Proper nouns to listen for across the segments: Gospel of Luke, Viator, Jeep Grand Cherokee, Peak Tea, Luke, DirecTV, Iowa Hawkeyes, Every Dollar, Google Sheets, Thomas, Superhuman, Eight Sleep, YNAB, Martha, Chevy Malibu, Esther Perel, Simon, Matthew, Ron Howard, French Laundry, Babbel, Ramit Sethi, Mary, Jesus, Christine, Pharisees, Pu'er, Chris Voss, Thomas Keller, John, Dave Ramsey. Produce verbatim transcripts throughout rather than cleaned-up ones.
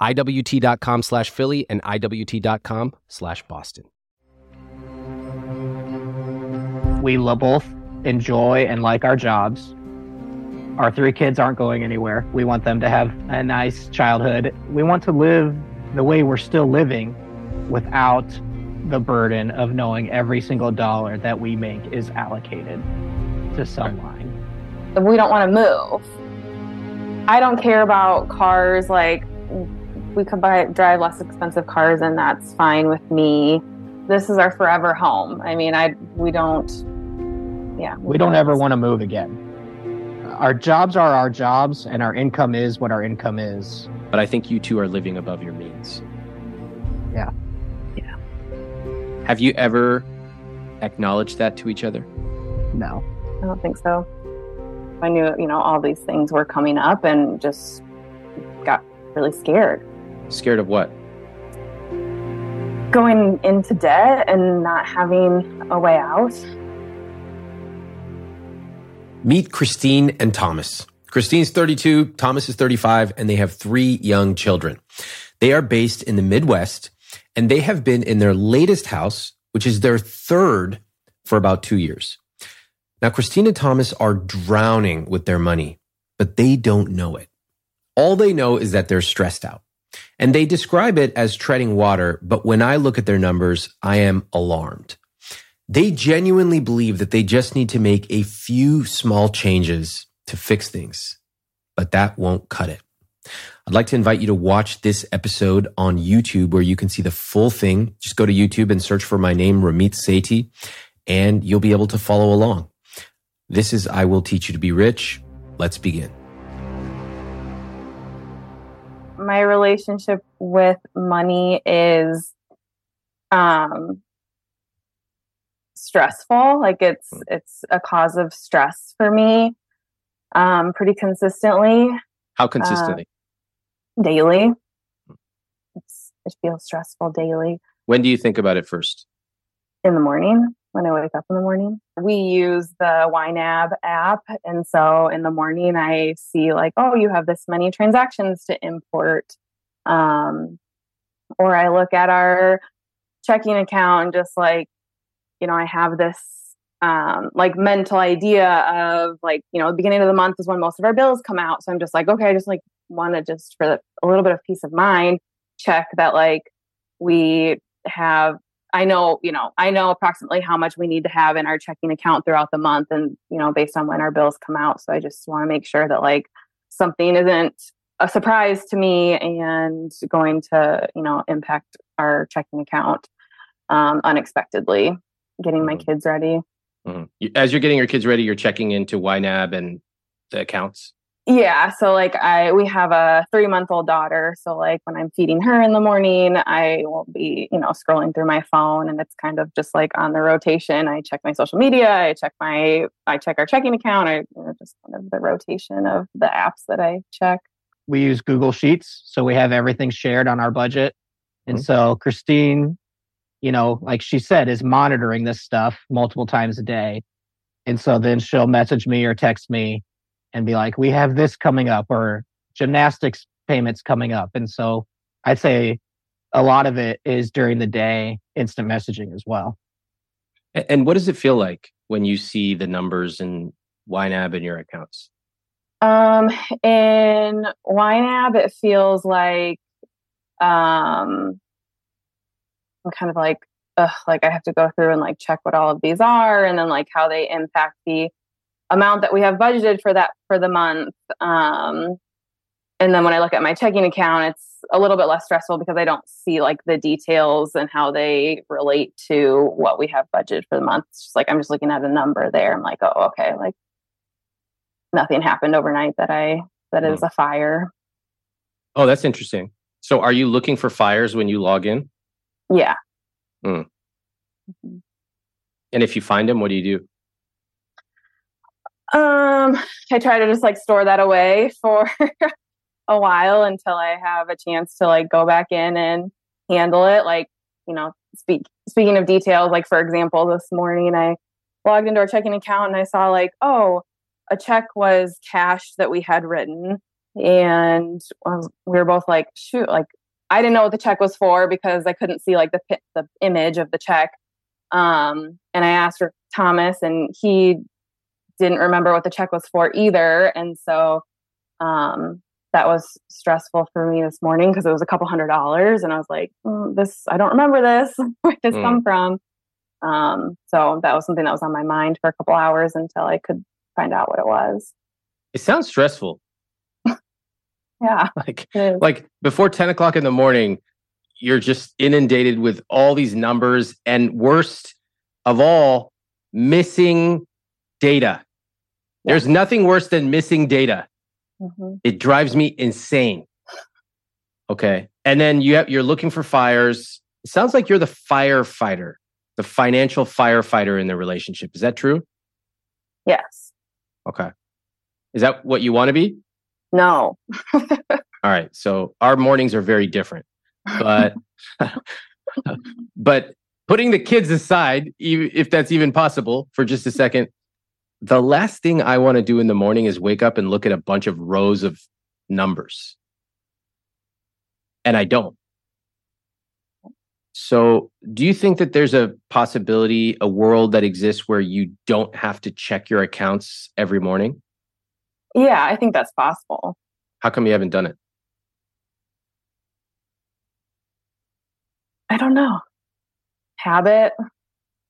iwt.com slash Philly and iwt.com slash Boston. We both enjoy and like our jobs. Our three kids aren't going anywhere. We want them to have a nice childhood. We want to live the way we're still living without the burden of knowing every single dollar that we make is allocated to someone. We don't want to move. I don't care about cars. Like, we could buy, drive less expensive cars, and that's fine with me. This is our forever home. I mean, I we don't, yeah. We, we don't, don't ever want to move again. Our jobs are our jobs, and our income is what our income is. But I think you two are living above your means. Yeah. Yeah. Have you ever acknowledged that to each other? No. I don't think so. I knew, you know, all these things were coming up and just got really scared. Scared of what? Going into debt and not having a way out. Meet Christine and Thomas. Christine's thirty-two, Thomas is thirty-five, and they have three young children. They are based in the Midwest, and they have been in their latest house, which is their third, for about two years. Now, Christine and Thomas are drowning with their money, but they don't know it. All they know is that they're stressed out, and they describe it as treading water, but when I look at their numbers, I am alarmed. They genuinely believe that they just need to make a few small changes to fix things, but that won't cut it. I'd like to invite you to watch this episode on YouTube, where you can see the full thing. Just go to YouTube and search for my name, Ramit Sethi, and you'll be able to follow along. This is I Will Teach You to Be Rich. Let's begin. My relationship with money is, um, stressful. Like, it's it's a cause of stress for me, um pretty consistently. How consistently? Uh, daily. It's, it feels stressful daily. When do you think about it first? In the morning, when I wake up in the morning. We use the Y N A B app, and so in the morning I see, like, oh, you have this many transactions to import, um or I look at our checking account and just, like, you know, I have this um, like mental idea of, like, you know, the beginning of the month is when most of our bills come out. So I'm just like, okay, I just like want to just for the, a little bit of peace of mind, check that, like, we have, I know, you know, I know approximately how much we need to have in our checking account throughout the month. And, you know, based on when our bills come out. So I just want to make sure that, like, something isn't a surprise to me and going to, you know, impact our checking account um, unexpectedly. Getting my kids ready. Mm-hmm. As you're getting your kids ready, you're checking into Y N A B and the accounts? Yeah. So, like, I we have a three-month-old daughter. So, like, when I'm feeding her in the morning, I will be, you know, scrolling through my phone, and it's kind of just, like, on the rotation. I check my social media. I check my I check our checking account. I, you know, just kind of the rotation of the apps that I check. We use Google Sheets, so we have everything shared on our budget. And mm-hmm. so Christine, you know, like she said, is monitoring this stuff multiple times a day. And so then she'll message me or text me and be like, we have this coming up or gymnastics payments coming up. And so I'd say a lot of it is during the day, instant messaging as well. And what does it feel like when you see the numbers in Y N A B in your accounts? Um, in Y N A B, it feels like um, I'm kind of like, ugh, like I have to go through and like check what all of these are and then like how they impact the amount that we have budgeted for that for the month. Um, and then when I look at my checking account, it's a little bit less stressful because I don't see like the details and how they relate to what we have budgeted for the month. It's just like, I'm just looking at a number there. I'm like, oh, okay. Like nothing happened overnight that I, that mm. is a fire. Oh, that's interesting. So are you looking for fires when you log in? Yeah. Mm. Mm-hmm. And if you find them, what do you do? Um, I try to just like store that away for a while until I have a chance to like go back in and handle it. Like, you know, speak, speaking of details, like for example, this morning I logged into our checking account and I saw like, oh, a check was cashed that we had written. And I was, we were both like, shoot, like I didn't know what the check was for because I couldn't see like the the image of the check. Um, and I asked for Thomas and he didn't remember what the check was for either. And so, um, that was stressful for me this morning because it was a couple hundred dollars. And I was like, mm, this, I don't remember this. Where did this mm. come from? Um, so that was something that was on my mind for a couple hours until I could find out what it was. It sounds stressful. Yeah. Like, like before ten o'clock in the morning, you're just inundated with all these numbers and worst of all, missing data. Yeah. There's nothing worse than missing data. Mm-hmm. It drives me insane. Okay. And then you have, you're looking for fires. It sounds like you're the firefighter, the financial firefighter in the relationship. Is that true? Yes. Okay. Is that what you want to be? No. All right. So our mornings are very different, but, but putting the kids aside, if that's even possible for just a second, the last thing I want to do in the morning is wake up and look at a bunch of rows of numbers. And I don't. So do you think that there's a possibility, a world that exists where you don't have to check your accounts every morning? Yeah, I think that's possible. How come you haven't done it? I don't know. Habit.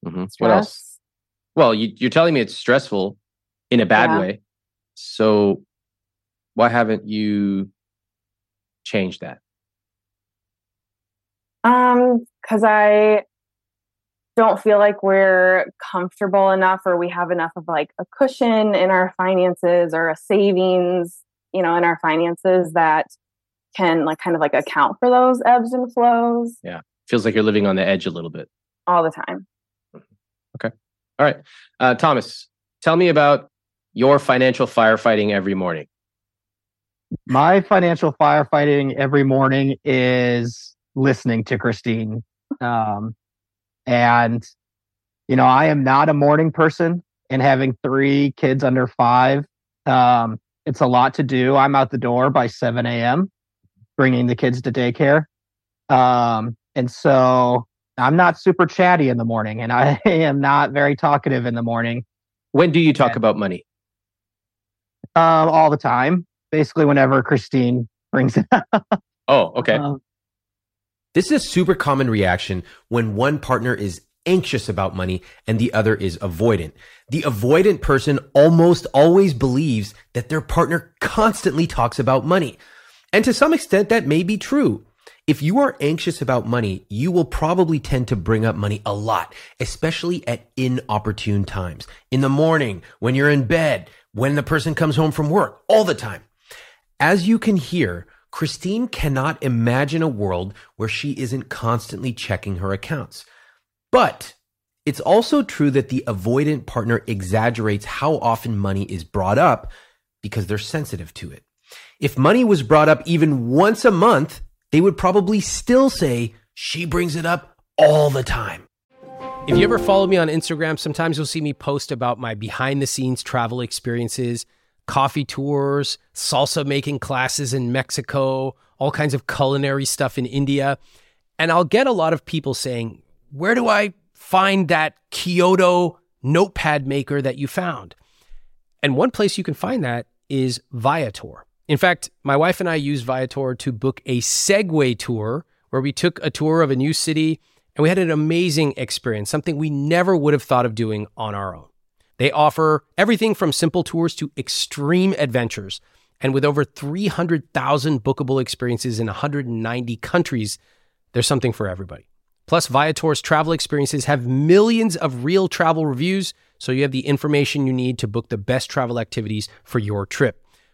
Mm-hmm. What else? Well, you, you're telling me it's stressful in a bad yeah. way. So why haven't you changed that? Um, because I don't feel like we're comfortable enough or we have enough of like a cushion in our finances or a savings, you know, in our finances that can like kind of like account for those ebbs and flows. Yeah. Feels like you're living on the edge a little bit. All the time. Okay. All right. Uh, Thomas, tell me about your financial firefighting every morning. My financial firefighting every morning is listening to Christine. Um, and, you know, I am not a morning person, and having three kids under five, um, it's a lot to do. I'm out the door by seven a.m., bringing the kids to daycare. Um, and so... I'm not super chatty in the morning, and I am not very talkative in the morning. When do you talk and, about money? Um, all the time. Basically, whenever Christine brings it up. Oh, okay. Um, this is a super common reaction when one partner is anxious about money and the other is avoidant. The avoidant person almost always believes that their partner constantly talks about money. And to some extent, that may be true. If you are anxious about money, you will probably tend to bring up money a lot, especially at inopportune times. In the morning, when you're in bed, when the person comes home from work, all the time. As you can hear, Christine cannot imagine a world where she isn't constantly checking her accounts. But it's also true that the avoidant partner exaggerates how often money is brought up because they're sensitive to it. If money was brought up even once a month, they would probably still say, She brings it up all the time. If you ever follow me on Instagram, sometimes you'll see me post about my behind-the-scenes travel experiences, coffee tours, salsa-making classes in Mexico, all kinds of culinary stuff in India. And I'll get a lot of people saying, where do I find that Kyoto notepad maker that you found? And one place you can find that is Viator. In fact, my wife and I used Viator to book a Segway tour where we took a tour of a new city and we had an amazing experience, something we never would have thought of doing on our own. They offer everything from simple tours to extreme adventures. And with over three hundred thousand bookable experiences in one hundred ninety countries, there's something for everybody. Plus, Viator's travel experiences have millions of real travel reviews, so you have the information you need to book the best travel activities for your trip.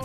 A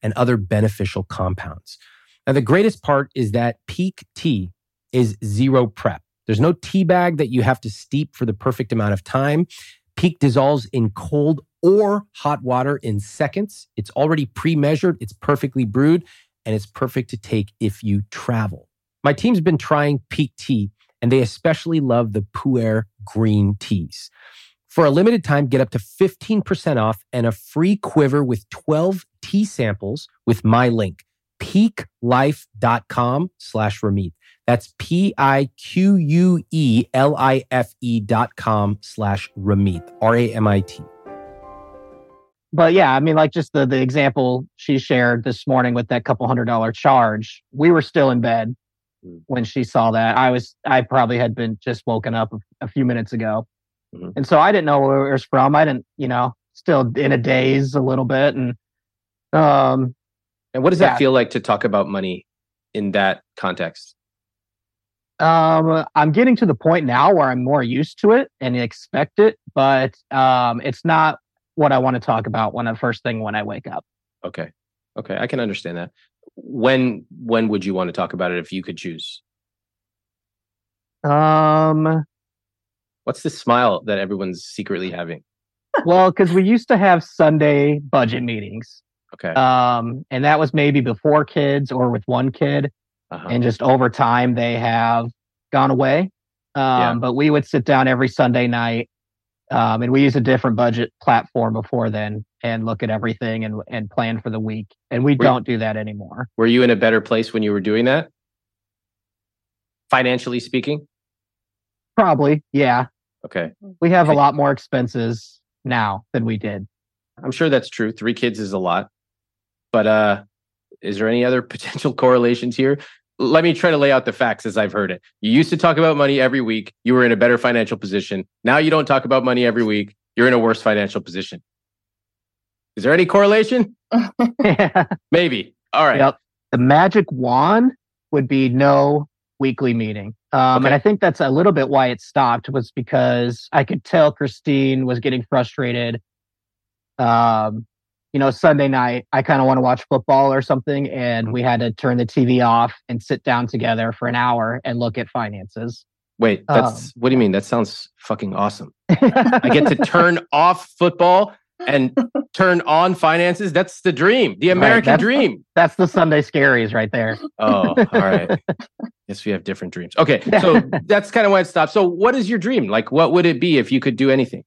and other beneficial compounds. Now, the greatest part is that Peak Tea is zero prep. There's no tea bag that you have to steep for the perfect amount of time. Peak dissolves in cold or hot water in seconds. It's already pre-measured, it's perfectly brewed, and it's perfect to take if you travel. My team's been trying Peak Tea, and they especially love the Pu'er green teas. For a limited time, get up to fifteen percent off and a free quiver with twelve tea samples with my link, peaklife.com slash Ramit. That's P-I-Q-U-E-L-I-F-E dot com slash Ramit, R A M I T. But yeah, I mean, like just the, the example she shared this morning with that couple hundred dollar charge, we were still in bed when she saw that. I was, I probably had been just woken up a, a few minutes ago. And so I didn't know where it was from. I didn't, you know, still in a daze a little bit. And um, and what does yeah. that feel like to talk about money in that context? Um, I'm getting to the point now where I'm more used to it and expect it, but um, it's not what I want to talk about when the first thing when I wake up. Okay. Okay. I can understand that. When, when would you want to talk about it if you could choose? Um... What's the smile that everyone's secretly having? Well, because we used to have Sunday budget meetings. Okay. Um, and that was maybe before kids or with one kid. Uh-huh. And just over time, they have gone away. Um, yeah. But we would sit down every Sunday night. Um, and we used a different budget platform before then and look at everything and, and plan for the week. And we were don't you, do that anymore. Were you in a better place when you were doing that? Financially speaking? Probably, yeah. Okay. We have a lot more expenses now than we did. I'm sure that's true. Three kids is a lot. But uh, is there any other potential correlations here? Let me try to lay out the facts as I've heard it. You used to talk about money every week. You were in a better financial position. Now you don't talk about money every week. You're in a worse financial position. Is there any correlation? Yeah. Maybe. All right. Yep. The magic wand would be no weekly meeting. Um, okay. And I think that's a little bit why it stopped, was because I could tell Christine was getting frustrated. Um, you know, Sunday night, I kind of want to watch football or something. And we had to turn the T V off and sit down together for an hour and look at finances. Wait, that's um, what do you mean? That sounds fucking awesome. I get to turn off football and turn on finances. That's the dream, the American right, that's, dream. That's the Sunday scaries right there. Oh, all right. Yes, we have different dreams. Okay, so that's kind of why it stopped. So what is your dream? Like, what would it be if you could do anything?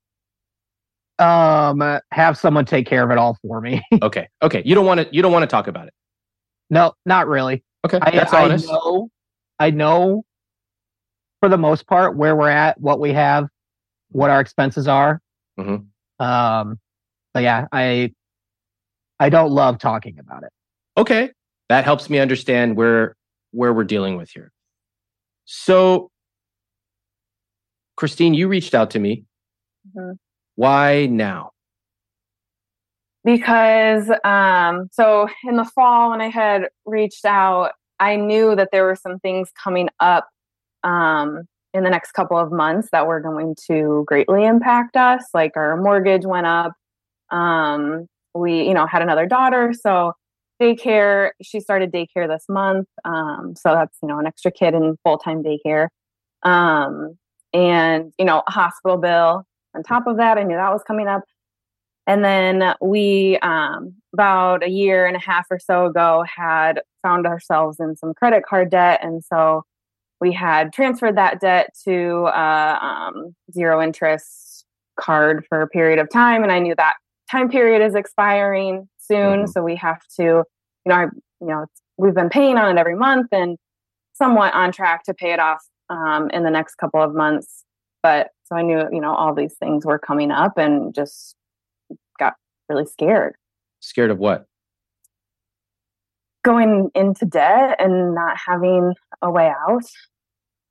Um, have someone take care of it all for me. Okay. Okay. You don't want to, you don't want to talk about it. No, not really. Okay. I, that's honest. I know, I know for the most part where we're at, what we have, what our expenses are. Mm-hmm. Um, so yeah, I, I don't love talking about it. Okay. That helps me understand where, where we're dealing with here. So Christine, you reached out to me. Mm-hmm. Why now? Because, um, so in the fall when I had reached out, I knew that there were some things coming up um, in the next couple of months that were going to greatly impact us. Like our mortgage went up. Um, we, you know, had another daughter. So daycare, she started daycare this month. Um, so that's, you know, an extra kid in full-time daycare. Um, and, you know, a hospital bill. On top of that, I knew that was coming up. And then we, um, about a year and a half or so ago, had found ourselves in some credit card debt. And so we had transferred that debt to uh, um, zero interest card for a period of time. And I knew that time period is expiring soon. Mm-hmm. So we have to, you know, I, you know, it's, we've been paying on it every month and somewhat on track to pay it off um, in the next couple of months. But so I knew, you know, all these things were coming up and just got really scared. Scared of what? Going into debt and not having a way out.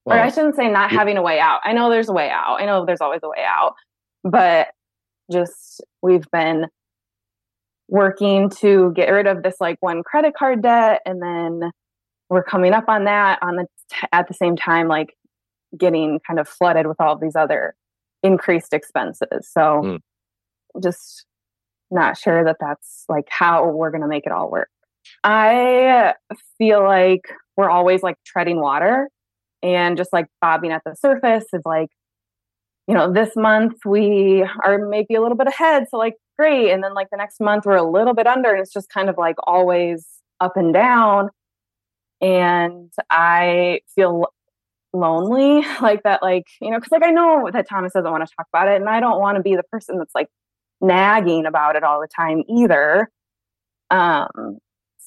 Well, or I shouldn't say not yeah. having a way out. I know there's a way out. I know there's always a way out. But just we've been working to get rid of this like one credit card debt. And then we're coming up on that on the t- at the same time, like getting kind of flooded with all these other increased expenses. So mm. just not sure that that's like how we're going to make it all work. I feel like we're always like treading water and just like bobbing at the surface is like, you know, this month we are maybe a little bit ahead. So like, great. And then like the next month we're a little bit under and it's just kind of like always up and down. And I feel lonely like that, like, you know, because like I know that Thomas doesn't want to talk about it and I don't want to be the person that's like nagging about it all the time either. Um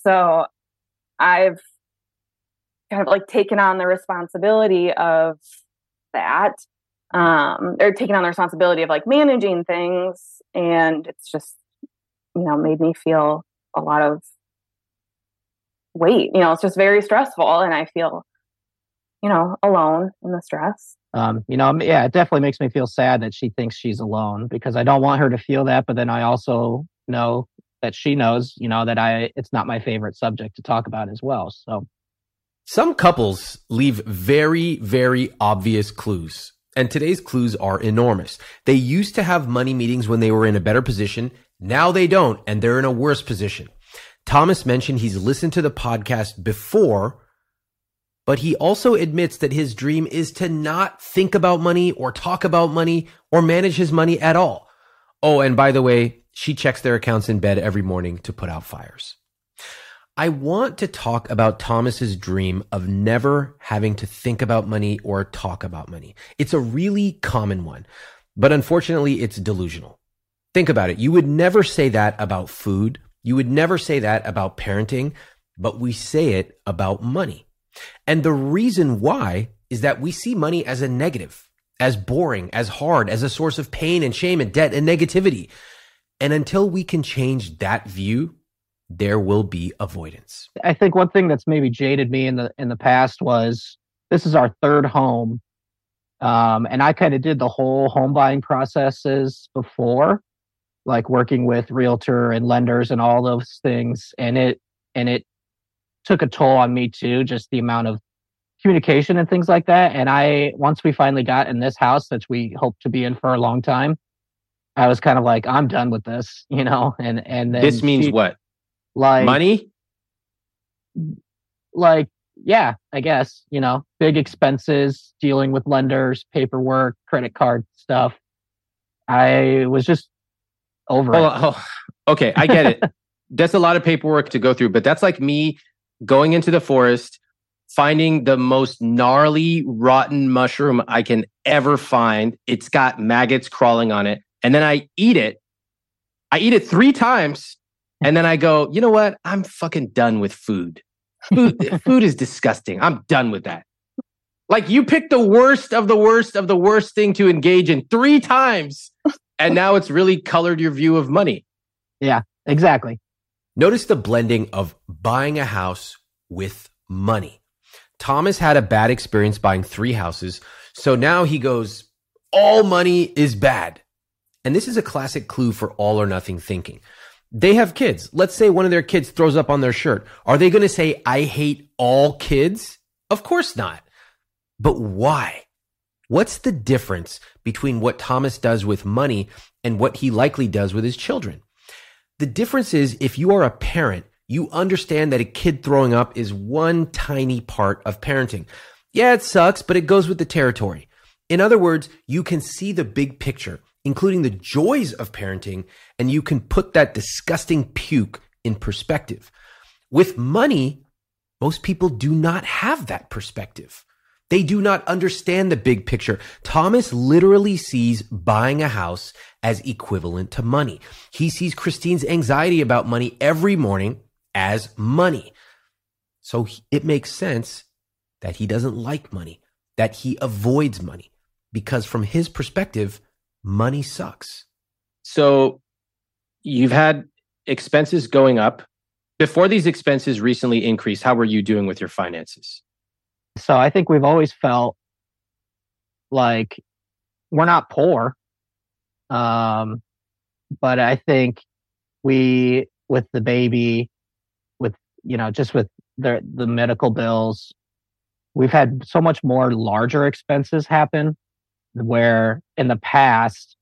so I've kind of like taken on the responsibility of that um or taken on the responsibility of like managing things, and it's just, you know, made me feel a lot of weight. You know, it's just very stressful and I feel, you know, alone in the stress. Um, you know, yeah, it definitely makes me feel sad that she thinks she's alone because I don't want her to feel that. But then I also know that she knows, you know, that I, it's not my favorite subject to talk about as well. So some couples leave very, very obvious clues. And today's clues are enormous. They used to have money meetings when they were in a better position. Now they don't. And they're in a worse position. Thomas mentioned he's listened to the podcast before, but he also admits that his dream is to not think about money or talk about money or manage his money at all. Oh, and by the way, she checks their accounts in bed every morning to put out fires. I want to talk about Thomas's dream of never having to think about money or talk about money. It's a really common one, but unfortunately, it's delusional. Think about it. You would never say that about food. You would never say that about parenting, but we say it about money. And the reason why is that we see money as a negative, as boring, as hard, as a source of pain and shame and debt and negativity. And until we can change that view, there will be avoidance. I think one thing that's maybe jaded me in the in the past was this is our third home. Um, and I kind of did the whole home buying processes before, like working with realtor and lenders and all those things. And it and it took a toll on me too, just the amount of communication and things like that. And I, once we finally got in this house that we hope to be in for a long time, I was kind of like, I'm done with this, you know? And, and then this means she, what? Like money? Like, yeah, I guess, you know, big expenses, dealing with lenders, paperwork, credit card stuff. I was just over oh, it. Oh, okay, I get it. That's a lot of paperwork to go through, but that's like me going into the forest, finding the most gnarly, rotten mushroom I can ever find. It's got maggots crawling on it. And then I eat it. I eat it three times. And then I go, you know what? I'm fucking done with food. Food, food is disgusting. I'm done with that. Like, you picked the worst of the worst of the worst thing to engage in three times. And now it's really colored your view of money. Yeah, exactly. Notice the blending of buying a house with money. Thomas had a bad experience buying three houses. So now he goes, all money is bad. And this is a classic clue for all or nothing thinking. They have kids. Let's say one of their kids throws up on their shirt. Are they going to say, I hate all kids? Of course not. But why? What's the difference between what Thomas does with money and what he likely does with his children? The difference is, if you are a parent, you understand that a kid throwing up is one tiny part of parenting. Yeah, it sucks, but it goes with the territory. In other words, you can see the big picture, including the joys of parenting, and you can put that disgusting puke in perspective. With money, most people do not have that perspective. They do not understand the big picture. Thomas literally sees buying a house as equivalent to money. He sees Christine's anxiety about money every morning as money. So it makes sense that he doesn't like money, that he avoids money, because from his perspective, money sucks. So you've had expenses going up. Before these expenses recently increased, how were you doing with your finances? So I think we've always felt like we're not poor. Um, but I think we, with the baby, with, you know, just with the, the medical bills, we've had so much more larger expenses happen, where in the past,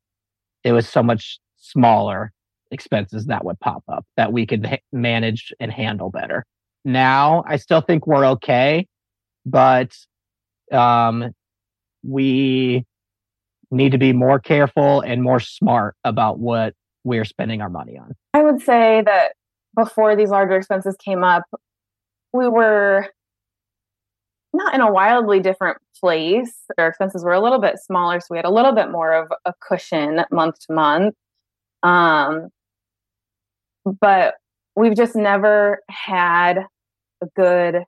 it was so much smaller expenses that would pop up that we could ha- manage and handle better. Now, I still think we're okay. But um, we need to be more careful and more smart about what we're spending our money on. I would say that before these larger expenses came up, we were not in a wildly different place. Our expenses were a little bit smaller, so we had a little bit more of a cushion month to month. Um, but we've just never had a good,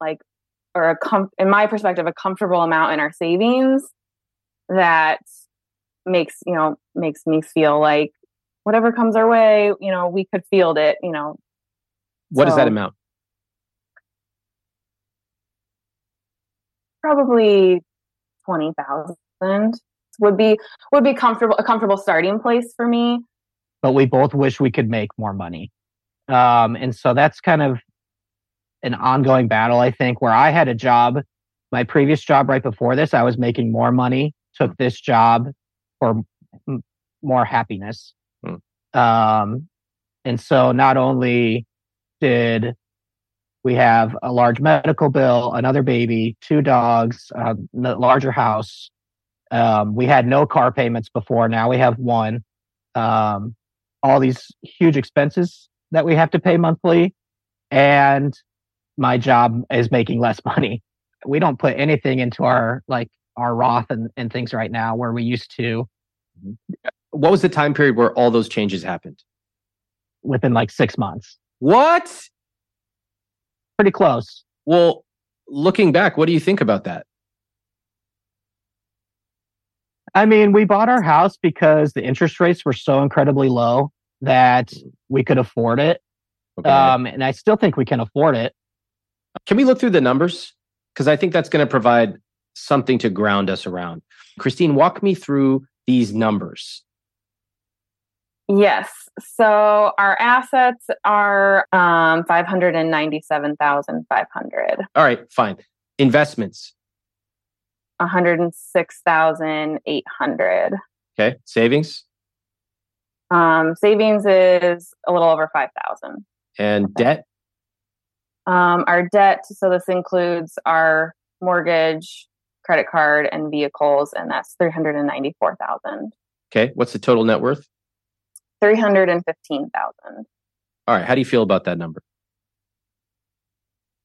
like, or a com- in my perspective, a comfortable amount in our savings that makes, you know, makes me feel like whatever comes our way, you know, we could field it, you know. What so, is that amount? Probably twenty thousand would be, would be comfortable, a comfortable starting place for me. But we both wish we could make more money. Um, and so that's kind of an ongoing battle, I think, where I had a job, my previous job right before this, I was making more money, took this job for m- more happiness. Mm. Um, and so not only did we have a large medical bill, another baby, two dogs, a uh, larger house. Um, we had no car payments before. Now we have one. Um, all these huge expenses that we have to pay monthly. And my job is making less money. We don't put anything into our, like, our Roth and, and things right now where we used to. What was the time period where all those changes happened? Within like six months. What? Pretty close. Well, looking back, what do you think about that? I mean, we bought our house because the interest rates were so incredibly low that we could afford it. Okay. Um, and I still think we can afford it. Can we look through the numbers? Because I think that's going to provide something to ground us around. Christine, walk me through these numbers. Yes. So our assets are um, five hundred ninety-seven thousand five hundred dollars. All right, fine. Investments? one hundred six thousand eight hundred dollars. Okay. Savings? Um, savings is a little over five thousand dollars. And debt? Um, our debt, so this includes our mortgage, credit card, and vehicles, and that's three hundred ninety-four thousand dollars. Okay. What's the total net worth? three hundred fifteen thousand dollars. All right. How do you feel about that number?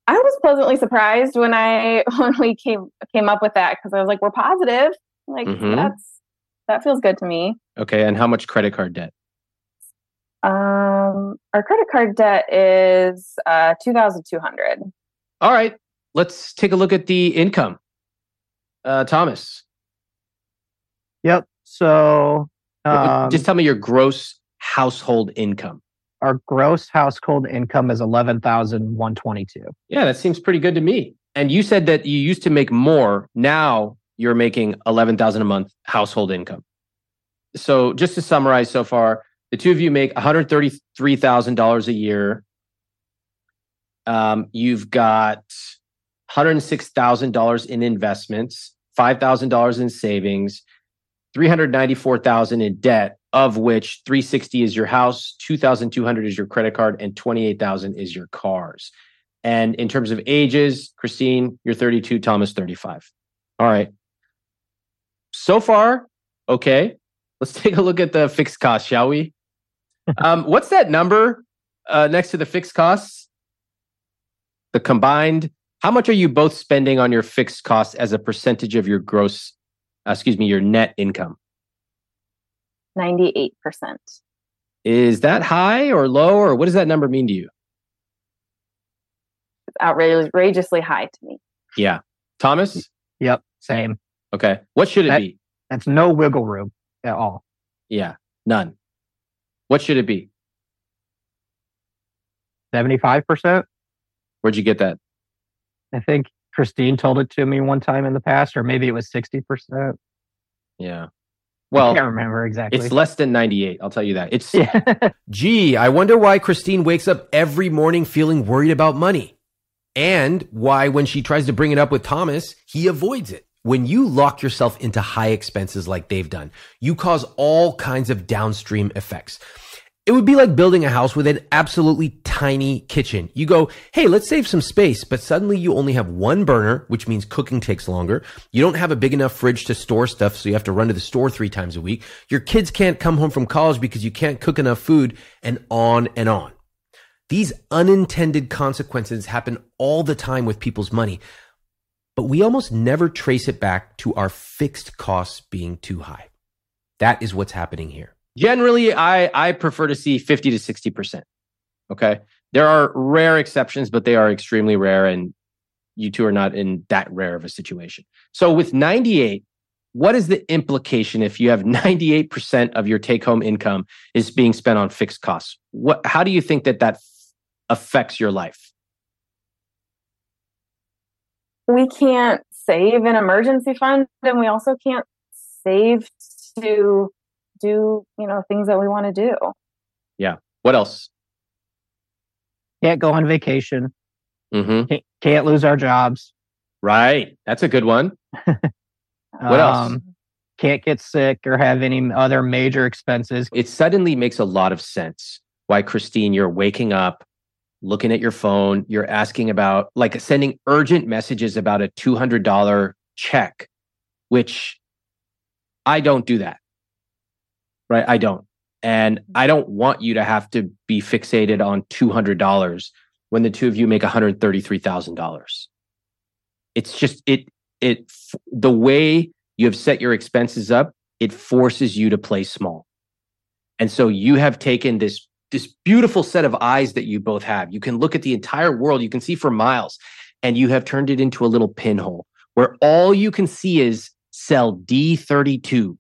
I was pleasantly surprised when I when we came came up with that, because I was like, we're positive. Like, mm-hmm. that's that feels good to me. Okay. And how much credit card debt? Um, our credit card debt is uh, two thousand two hundred dollars. All right. Let's take a look at the income. Uh, Thomas. Yep. So um, just tell me your gross household income. Our gross household income is eleven thousand one hundred twenty-two dollars. Yeah, that seems pretty good to me. And you said that you used to make more. Now you're making eleven thousand dollars a month household income. So just to summarize so far, the two of you make one hundred thirty-three thousand dollars a year. Um, you've got one hundred six thousand dollars in investments, five thousand dollars in savings, three hundred ninety-four thousand dollars in debt, of which three hundred sixty thousand dollars is your house, two thousand two hundred dollars is your credit card, and twenty-eight thousand dollars is your cars. And in terms of ages, Christine, you're thirty-two, Thomas, thirty-five. All right. So far, okay. Let's take a look at the fixed costs, shall we? um, what's that number uh, next to the fixed costs? The combined. How much are you both spending on your fixed costs as a percentage of your gross, uh, excuse me, your net income? ninety-eight percent. Is that high or low, or what does that number mean to you? It's outrageously high to me. Yeah. Thomas? Yep, same. Okay. What should it that, be? That's no wiggle room at all. Yeah, none. What should it be? seventy-five percent. Where'd you get that? I think Christine told it to me one time in the past, or maybe it was sixty percent. Yeah. Well, I can't remember exactly. It's less than ninety-eight. I'll tell you that. It's yeah. Gee, I wonder why Christine wakes up every morning feeling worried about money, and why when she tries to bring it up with Thomas, he avoids it. When you lock yourself into high expenses like they've done, you cause all kinds of downstream effects. It would be like building a house with an absolutely tiny kitchen. You go, hey, let's save some space, but suddenly you only have one burner, which means cooking takes longer. You don't have a big enough fridge to store stuff, so you have to run to the store three times a week. Your kids can't come home from college because you can't cook enough food, and on and on. These unintended consequences happen all the time with people's money, but we almost never trace it back to our fixed costs being too high. That is what's happening here. Generally, I, I prefer to see fifty to sixty percent. Okay. There are rare exceptions, but they are extremely rare, and you two are not in that rare of a situation. So with ninety-eight, what is the implication if you have ninety-eight percent of your take-home income is being spent on fixed costs? What? How do you think that that affects your life? We can't save an emergency fund, and we also can't save to do, you know, things that we want to do. Yeah. What else? Can't go on vacation. Mm-hmm. Can't lose our jobs. Right. That's a good one. What um, else? Can't get sick or have any other major expenses. It suddenly makes a lot of sense why, Christine, you're waking up, looking at your phone, you're asking about, like, sending urgent messages about a two hundred dollars check, which I don't do that. Right? I don't. And I don't want you to have to be fixated on two hundred dollars when the two of you make one hundred thirty-three thousand dollars. It's just, it, it, the way you have set your expenses up, it forces you to play small. And so you have taken this, this beautiful set of eyes that you both have. You can look at the entire world. You can see for miles, and you have turned it into a little pinhole where all you can see is cell D thirty-two.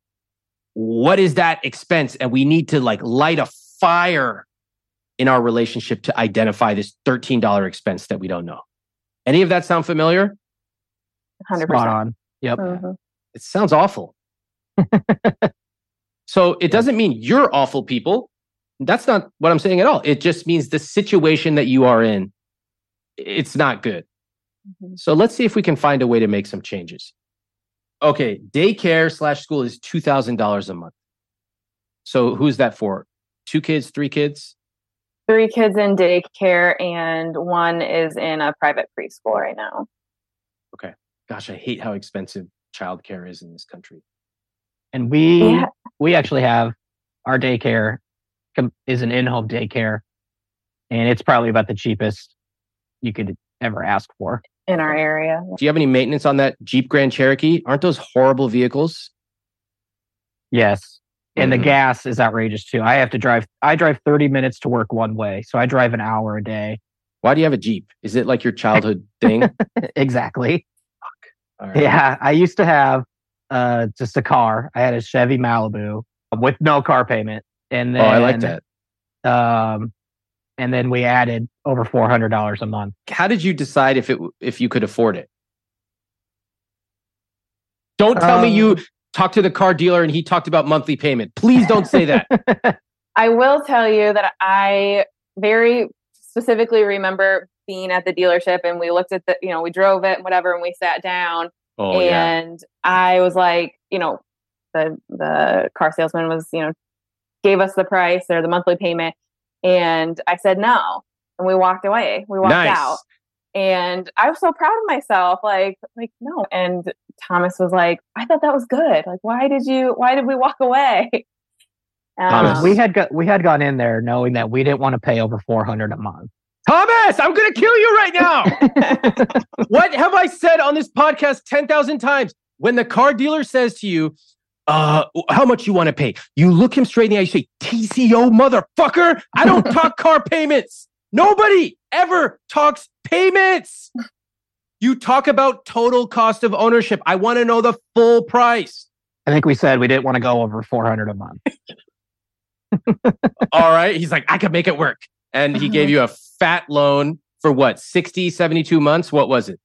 What is that expense? And we need to, like, light a fire in our relationship to identify this thirteen dollars expense that we don't know. Any of that sound familiar? one hundred percent. Spot on. Yep. Mm-hmm. It sounds awful. So it doesn't mean you're awful people. That's not what I'm saying at all. It just means the situation that you are in, it's not good. Mm-hmm. So let's see if we can find a way to make some changes. Okay, daycare slash school is two thousand dollars a month. So who's that for? Two kids, three kids? Three kids in daycare, and one is in a private preschool right now. Okay. Gosh, I hate how expensive childcare is in this country. And we yeah. we actually have our daycare is an in-home daycare, and it's probably about the cheapest you could ever ask for in our area. Do you have any maintenance on that Jeep Grand Cherokee? Aren't those horrible vehicles? Yes. And mm-hmm. the gas is outrageous too. I have to drive, I drive thirty minutes to work one way. So I drive an hour a day. Why do you have a Jeep? Is it like your childhood thing? Exactly. Fuck. All right. Yeah. I used to have uh, just a car. I had a Chevy Malibu with no car payment. And then, oh, I like that. Um, and then we added over four hundred dollars a month. How did you decide if it, if you could afford it? Don't tell um, me you... Talk to the car dealer and he talked about monthly payment. Please don't say that. I will tell you that I very specifically remember being at the dealership and we looked at the, you know, we drove it and whatever, and we sat down oh, and yeah. I was like, you know, the, the car salesman was, you know, gave us the price or the monthly payment. And I said, no. And we walked away. We walked nice. out. And I was so proud of myself, like, like, no. And Thomas was like, I thought that was good. Like, why did you, why did we walk away? Um, Thomas, we had, go- we had gone in there knowing that we didn't want to pay over four hundred a month. Thomas, I'm going to kill you right now. What have I said on this podcast ten thousand times? When the car dealer says to you, uh, how much you want to pay? You look him straight in the eye, you say, T C O motherfucker. I don't talk car payments. Nobody ever talks payments. You talk about total cost of ownership. I want to know the full price. I think we said we didn't want to go over four hundred a month. All right. He's like, I could make it work. And he gave you a fat loan for what? sixty, seventy-two months? What was it?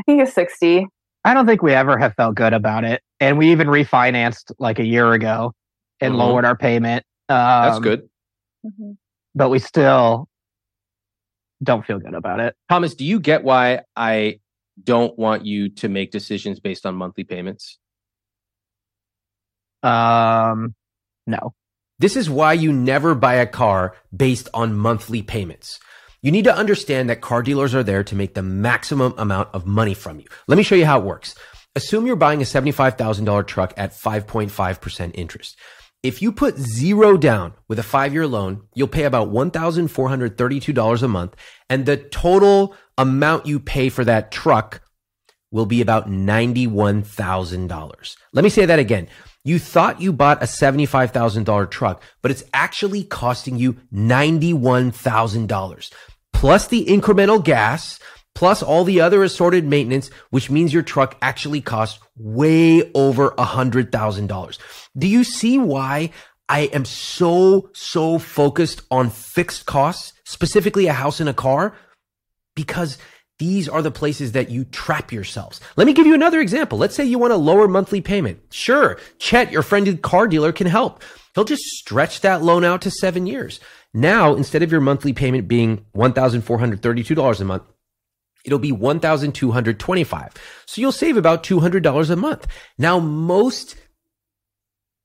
I think it's sixty. I don't think we ever have felt good about it. And we even refinanced like a year ago and mm-hmm. lowered our payment. Um, That's good. Mm-hmm. But we still don't feel good about it. Thomas, do you get why I don't want you to make decisions based on monthly payments? Um, no. This is why you never buy a car based on monthly payments. You need to understand that car dealers are there to make the maximum amount of money from you. Let me show you how it works. Assume you're buying a seventy-five thousand dollars truck at five point five percent interest. If you put zero down with a five-year loan, you'll pay about one thousand four hundred thirty-two dollars a month, and the total amount you pay for that truck will be about ninety-one thousand dollars. Let me say that again. You thought you bought a seventy-five thousand dollars truck, but it's actually costing you ninety-one thousand dollars, plus the incremental gas, plus all the other assorted maintenance, which means your truck actually costs way over one hundred thousand dollars. Do you see why I am so, so focused on fixed costs, specifically a house and a car? Because these are the places that you trap yourselves. Let me give you another example. Let's say you want a lower monthly payment. Sure, Chet, your friendly car dealer, can help. He'll just stretch that loan out to seven years. Now, instead of your monthly payment being one thousand four hundred thirty-two dollars a month, it'll be one thousand two hundred twenty-five dollars. So you'll save about two hundred dollars a month. Now, most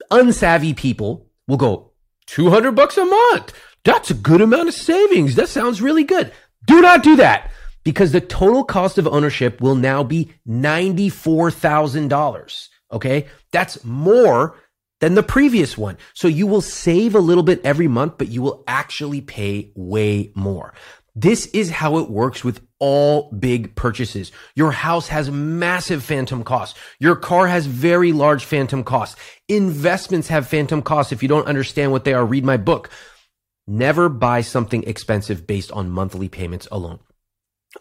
unsavvy people will go, two hundred bucks a month. That's a good amount of savings. That sounds really good. Do not do that, because the total cost of ownership will now be ninety-four thousand dollars. Okay. That's more than the previous one. So you will save a little bit every month, but you will actually pay way more. This is how it works with all big purchases. Your house has massive phantom costs. Your car has very large phantom costs. Investments have phantom costs. If you don't understand what they are, read my book. Never buy something expensive based on monthly payments alone.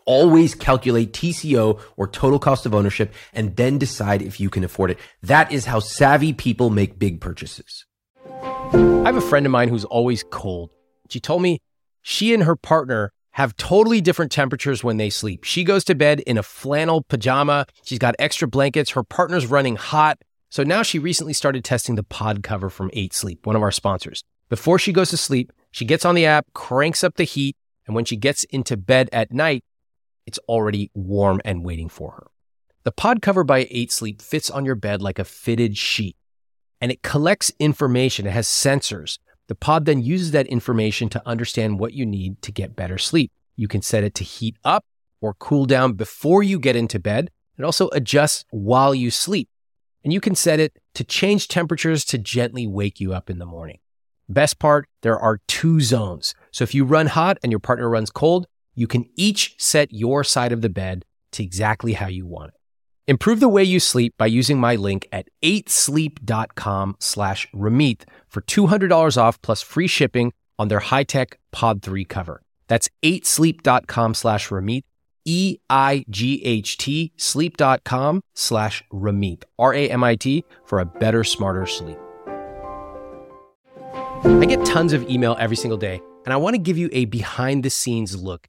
Always calculate T C O or total cost of ownership and then decide if you can afford it. That is how savvy people make big purchases. I have a friend of mine who's always cold. She told me she and her partner have totally different temperatures when they sleep. She goes to bed in a flannel pajama. She's got extra blankets. Her partner's running hot. So now she recently started testing the pod cover from Eight Sleep, one of our sponsors. Before she goes to sleep, she gets on the app, cranks up the heat, and when she gets into bed at night, it's already warm and waiting for her. The pod cover by Eight Sleep fits on your bed like a fitted sheet, and it collects information. It has sensors. The pod then uses that information to understand what you need to get better sleep. You can set it to heat up or cool down before you get into bed. It also adjusts while you sleep. And you can set it to change temperatures to gently wake you up in the morning. Best part, there are two zones. So if you run hot and your partner runs cold, you can each set your side of the bed to exactly how you want it. Improve the way you sleep by using my link at eight sleep dot com slash Ramit for two hundred dollars off plus free shipping on their high-tech Pod three cover. That's eight sleep dot com slash Ramit, E I G H T, sleep.com slash Ramit, R A M I T, for a better, smarter sleep. I get tons of email every single day, and I want to give you a behind-the-scenes look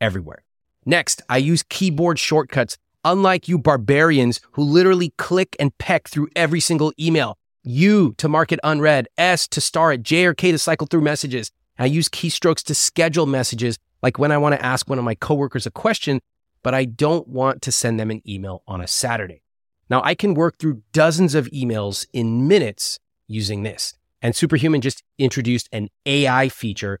everywhere. Next, I use keyboard shortcuts, unlike you barbarians who literally click and peck through every single email. U to mark it unread, S to star it, J or K to cycle through messages. I use keystrokes to schedule messages, like when I want to ask one of my coworkers a question, but I don't want to send them an email on a Saturday. Now, I can work through dozens of emails in minutes using this. And Superhuman just introduced an A I feature,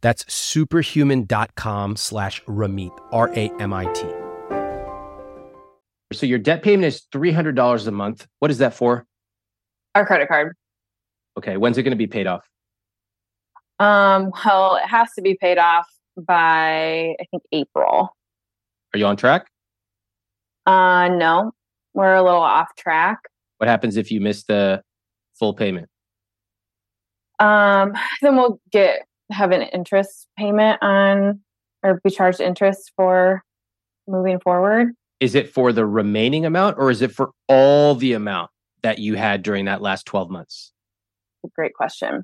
That's superhuman.com slash Ramit, R A M I T. So your debt payment is three hundred dollars a month. What is that for? Our credit card. Okay, when's it going to be paid off? Um, well, it has to be paid off by, I think, April. Are you on track? Uh, no, we're a little off track. What happens if you miss the full payment? Um, then we'll get, have an interest payment on, or be charged interest for moving forward. Is it for the remaining amount, or is it for all the amount that you had during that last twelve months? Great question.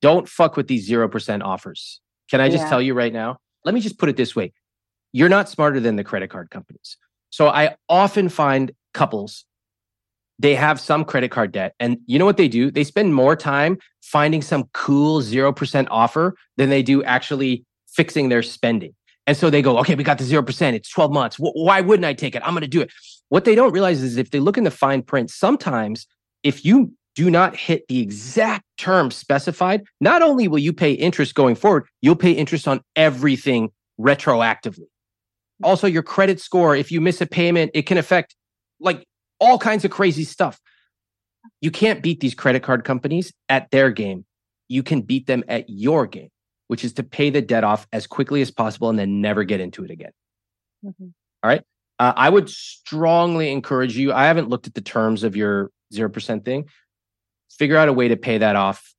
Don't fuck with these zero percent offers. Can I just yeah. tell you right now? Let me just put it this way. You're not smarter than the credit card companies. So I often find couples, they have some credit card debt. And you know what they do? They spend more time finding some cool zero percent offer than they do actually fixing their spending. And so they go, okay, we got the zero percent. It's twelve months. Why wouldn't I take it? I'm going to do it. What they don't realize is if they look in the fine print, sometimes if you do not hit the exact term specified, not only will you pay interest going forward, you'll pay interest on everything retroactively. Also, your credit score, if you miss a payment, it can affect like all kinds of crazy stuff. You can't beat these credit card companies at their game. You can beat them at your game, which is to pay the debt off as quickly as possible and then never get into it again. Mm-hmm. All right. Uh, I would strongly encourage you. I haven't looked at the terms of your zero percent thing. Figure out a way to pay that off.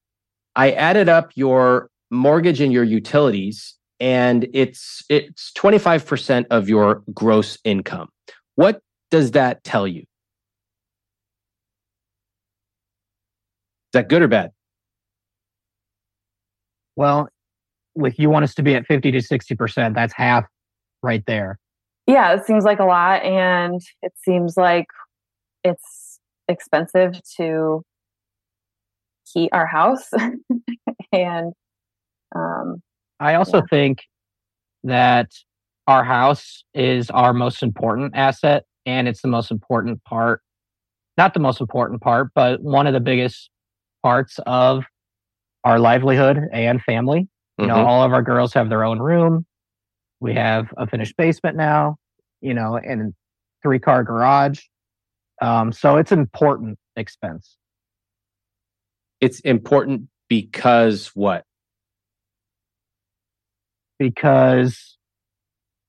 I added up your mortgage and your utilities, and it's it's twenty-five percent of your gross income. What does that tell you? Is that good or bad? Well, with you want us to be at fifty to sixty percent, that's half right there. Yeah, it seems like a lot, and it seems like it's expensive to heat our house. and um, I also yeah. think that our house is our most important asset, and it's the most important part, not the most important part, but one of the biggest parts of our livelihood and family. You know, mm-hmm. all of our girls have their own room. We have a finished basement now, you know, and three car garage. Um, so it's an important expense. It's important because what? Because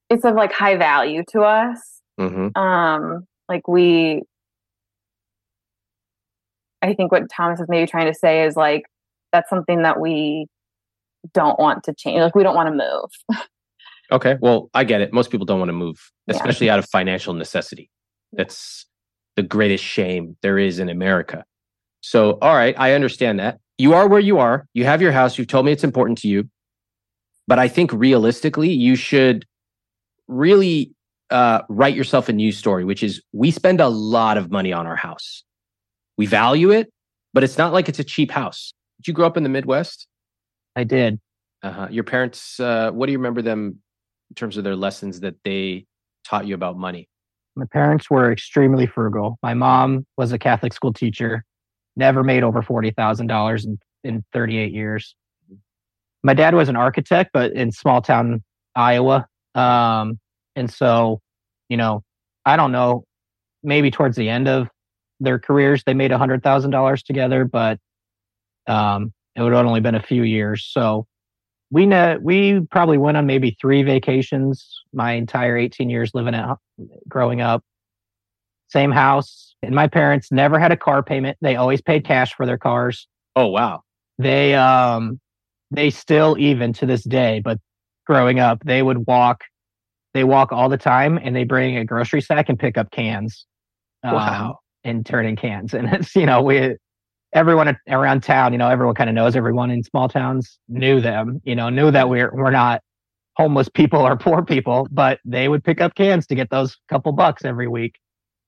it's of like high value to us. Mm-hmm. Um, like we, I think what Thomas is maybe trying to say is like that's something that we don't want to change. Like, we don't want to move. Okay. Well, I get it. Most people don't want to move, especially yeah. out of financial necessity. That's the greatest shame there is in America. So, all right, I understand that. You are where you are. You have your house. You've told me it's important to you. But I think realistically, you should really uh, write yourself a new story, which is we spend a lot of money on our house. We value it, but it's not like it's a cheap house. Did you grow up in the Midwest? I did. Uh-huh. Your parents, uh, what do you remember them in terms of their lessons that they taught you about money? My parents were extremely frugal. My mom was a Catholic school teacher, never made over forty thousand dollars in, in thirty-eight years. My dad was an architect, but in small town Iowa. Um, and so, you know, I don't know, maybe towards the end of their careers, they made one hundred thousand dollars together, but um, it would have only been a few years. So we ne- we probably went on maybe three vacations my entire eighteen years living at growing up. Same house. And my parents never had a car payment. They always paid cash for their cars. Oh, wow. They, um, they still, even to this day, but growing up, they would walk, they walk all the time, and they bring a grocery sack and pick up cans. Wow. Um, and turn in cans. And it's, you know, we, everyone around town, you know, everyone kind of knows everyone in small towns, knew them, you know, knew that we're, we're not homeless people or poor people, but they would pick up cans to get those couple bucks every week.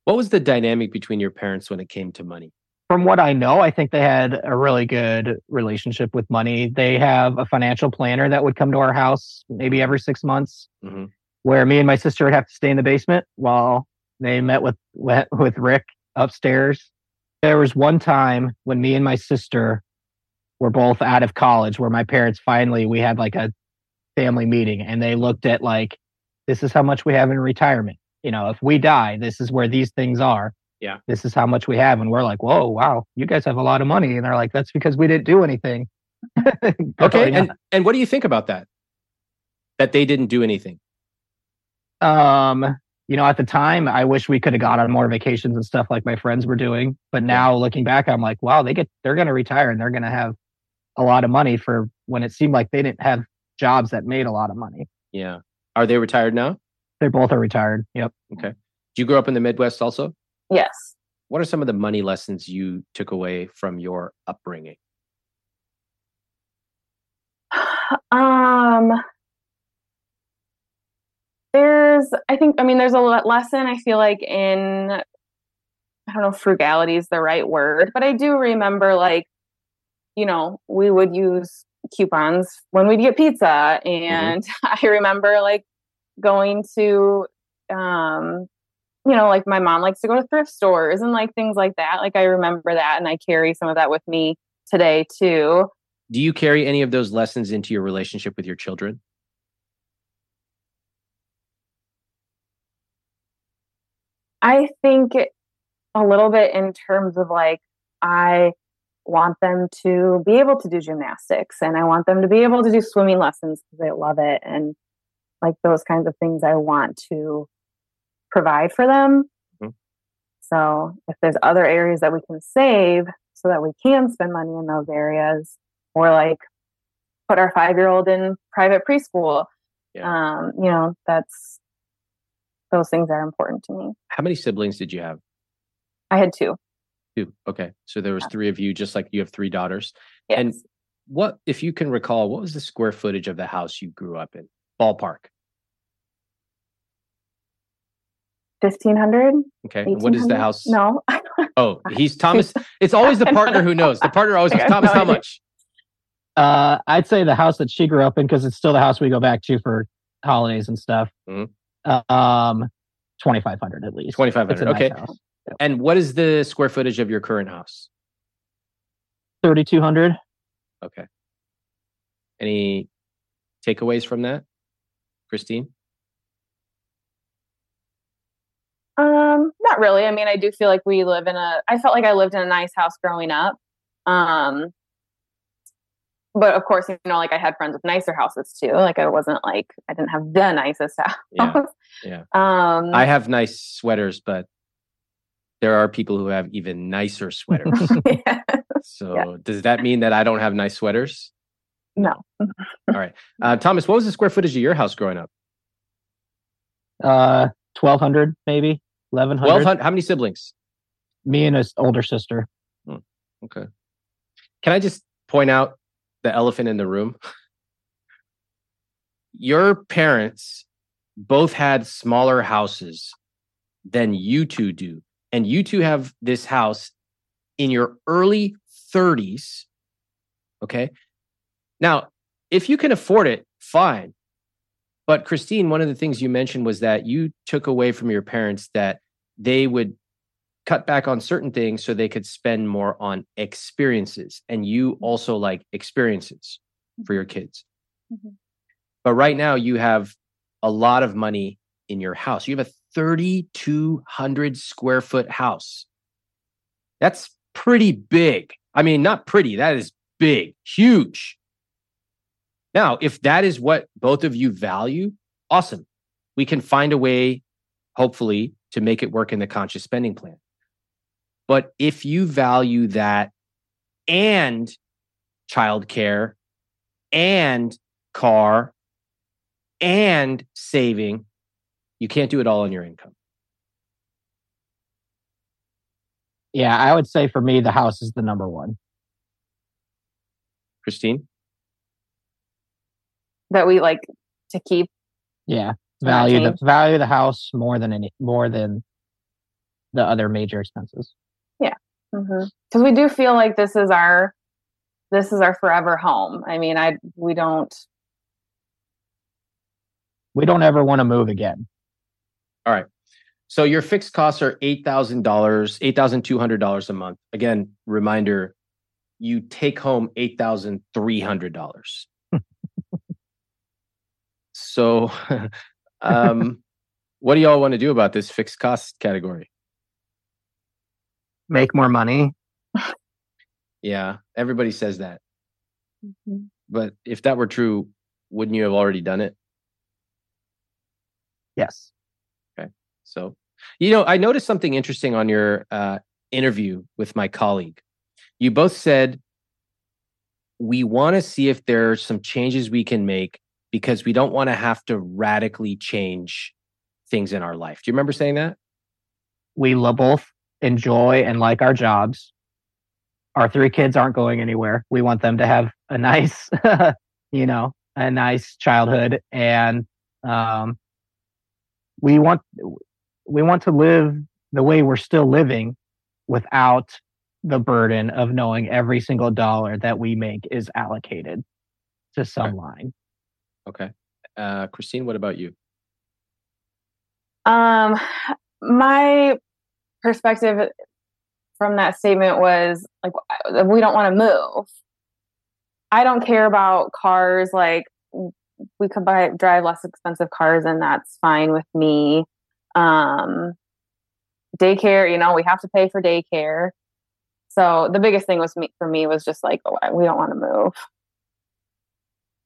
What was the dynamic between your parents when it came to money? From what I know, I think they had a really good relationship with money. They have a financial planner that would come to our house maybe every six months, mm-hmm. where me and my sister would have to stay in the basement while they met with with Rick upstairs. There was one time when me and my sister were both out of college where my parents finally, we had like a family meeting, and they looked at like, this is how much we have in retirement. You know, if we die, this is where these things are. Yeah. This is how much we have. And we're like, whoa, wow, you guys have a lot of money. And they're like, that's because we didn't do anything. Okay. And, and what do you think about that? That they didn't do anything? Um, you know, at the time, I wish we could have gone on more vacations and stuff like my friends were doing. But now looking back, I'm like, wow, they get, they're going to retire and they're going to have a lot of money for when it seemed like they didn't have jobs that made a lot of money. Yeah. Are they retired now? They both are retired. Yep. Okay. Did you grow up in the Midwest also? Yes. What are some of the money lessons you took away from your upbringing? Um, there's, I think, I mean, there's a lesson I feel like in, I don't know if frugality is the right word, but I do remember like, you know, we would use coupons when we'd get pizza. And mm-hmm. I remember like, going to, um, you know, like my mom likes to go to thrift stores and like things like that. Like I remember that, and I carry some of that with me today too. Do you carry any of those lessons into your relationship with your children? I think a little bit in terms of like, I want them to be able to do gymnastics, and I want them to be able to do swimming lessons because they love it. And like those kinds of things I want to provide for them. Mm-hmm. So if there's other areas that we can save so that we can spend money in those areas, or like put our five-year-old in private preschool, yeah. um, you know, that's, those things are important to me. How many siblings did you have? I had two. Two. Okay. So there was yeah. three of you, just like you have three daughters. Yes. And what, if you can recall, what was the square footage of the house you grew up in? Ballpark. fifteen hundred. Okay. What is the house? No. Oh, he's Thomas. It's always the partner who knows. The partner always goes, Thomas, how much? Uh, I'd say the house that she grew up in, because it's still the house we go back to for holidays and stuff. Mm-hmm. Uh, um, twenty-five hundred at least. twenty-five hundred. Okay. Nice house. Yep. And what is the square footage of your current house? thirty-two hundred. Okay. Any takeaways from that? Christine? Um, not really. I mean, I do feel like we live in a, I felt like I lived in a nice house growing up. Um, but of course, you know, like I had friends with nicer houses too. Like I wasn't like, I didn't have the nicest house. Yeah, yeah. Um, I have nice sweaters, but there are people who have even nicer sweaters. Yeah. So yeah. Does that mean that I don't have nice sweaters? No. All right. Uh, Thomas, what was the square footage of your house growing up? Uh, twelve hundred, maybe eleven hundred. twelve hundred. How many siblings? Me and an older sister. Hmm. Okay. Can I just point out the elephant in the room? Your parents both had smaller houses than you two do. And you two have this house in your early thirties. Okay. Now, if you can afford it, fine. But Christine, one of the things you mentioned was that you took away from your parents that they would cut back on certain things so they could spend more on experiences. And you also like experiences for your kids. Mm-hmm. But right now you have a lot of money in your house. You have a thirty-two hundred square foot house. That's pretty big. I mean, not pretty. That is big, huge. Now, if that is what both of you value, awesome. We can find a way, hopefully, to make it work in the conscious spending plan. But if you value that and childcare and car and saving, you can't do it all on your income. Yeah, I would say for me, the house is the number one. Christine? That we like to keep. Yeah. Value the value the house more than any more than the other major expenses. Yeah. Mm-hmm. Because we do feel like this is our this is our forever home. I mean, I we don't we don't ever want to move again. All right. So your fixed costs are eight thousand dollars, eight thousand two hundred dollars a month. Again, reminder, you take home eight thousand three hundred dollars. So, um, what do y'all want to do about this fixed cost category? Make more money. Yeah, everybody says that. Mm-hmm. But if that were true, wouldn't you have already done it? Yes. Okay. So, you know, I noticed something interesting on your uh, interview with my colleague. You both said, we want to see if there are some changes we can make because we don't want to have to radically change things in our life. Do you remember saying that? We both enjoy and like our jobs. Our three kids aren't going anywhere. We want them to have a nice, you know, a nice childhood. And um, we want we want to live the way we're still living without the burden of knowing every single dollar that we make is allocated to some okay. line. Okay. Uh, Christine, what about you? Um, my perspective from that statement was like, we don't want to move. I don't care about cars. Like we could buy, drive less expensive cars and that's fine with me. Um, daycare, you know, we have to pay for daycare. So the biggest thing was me, for me was just like, oh, we don't want to move.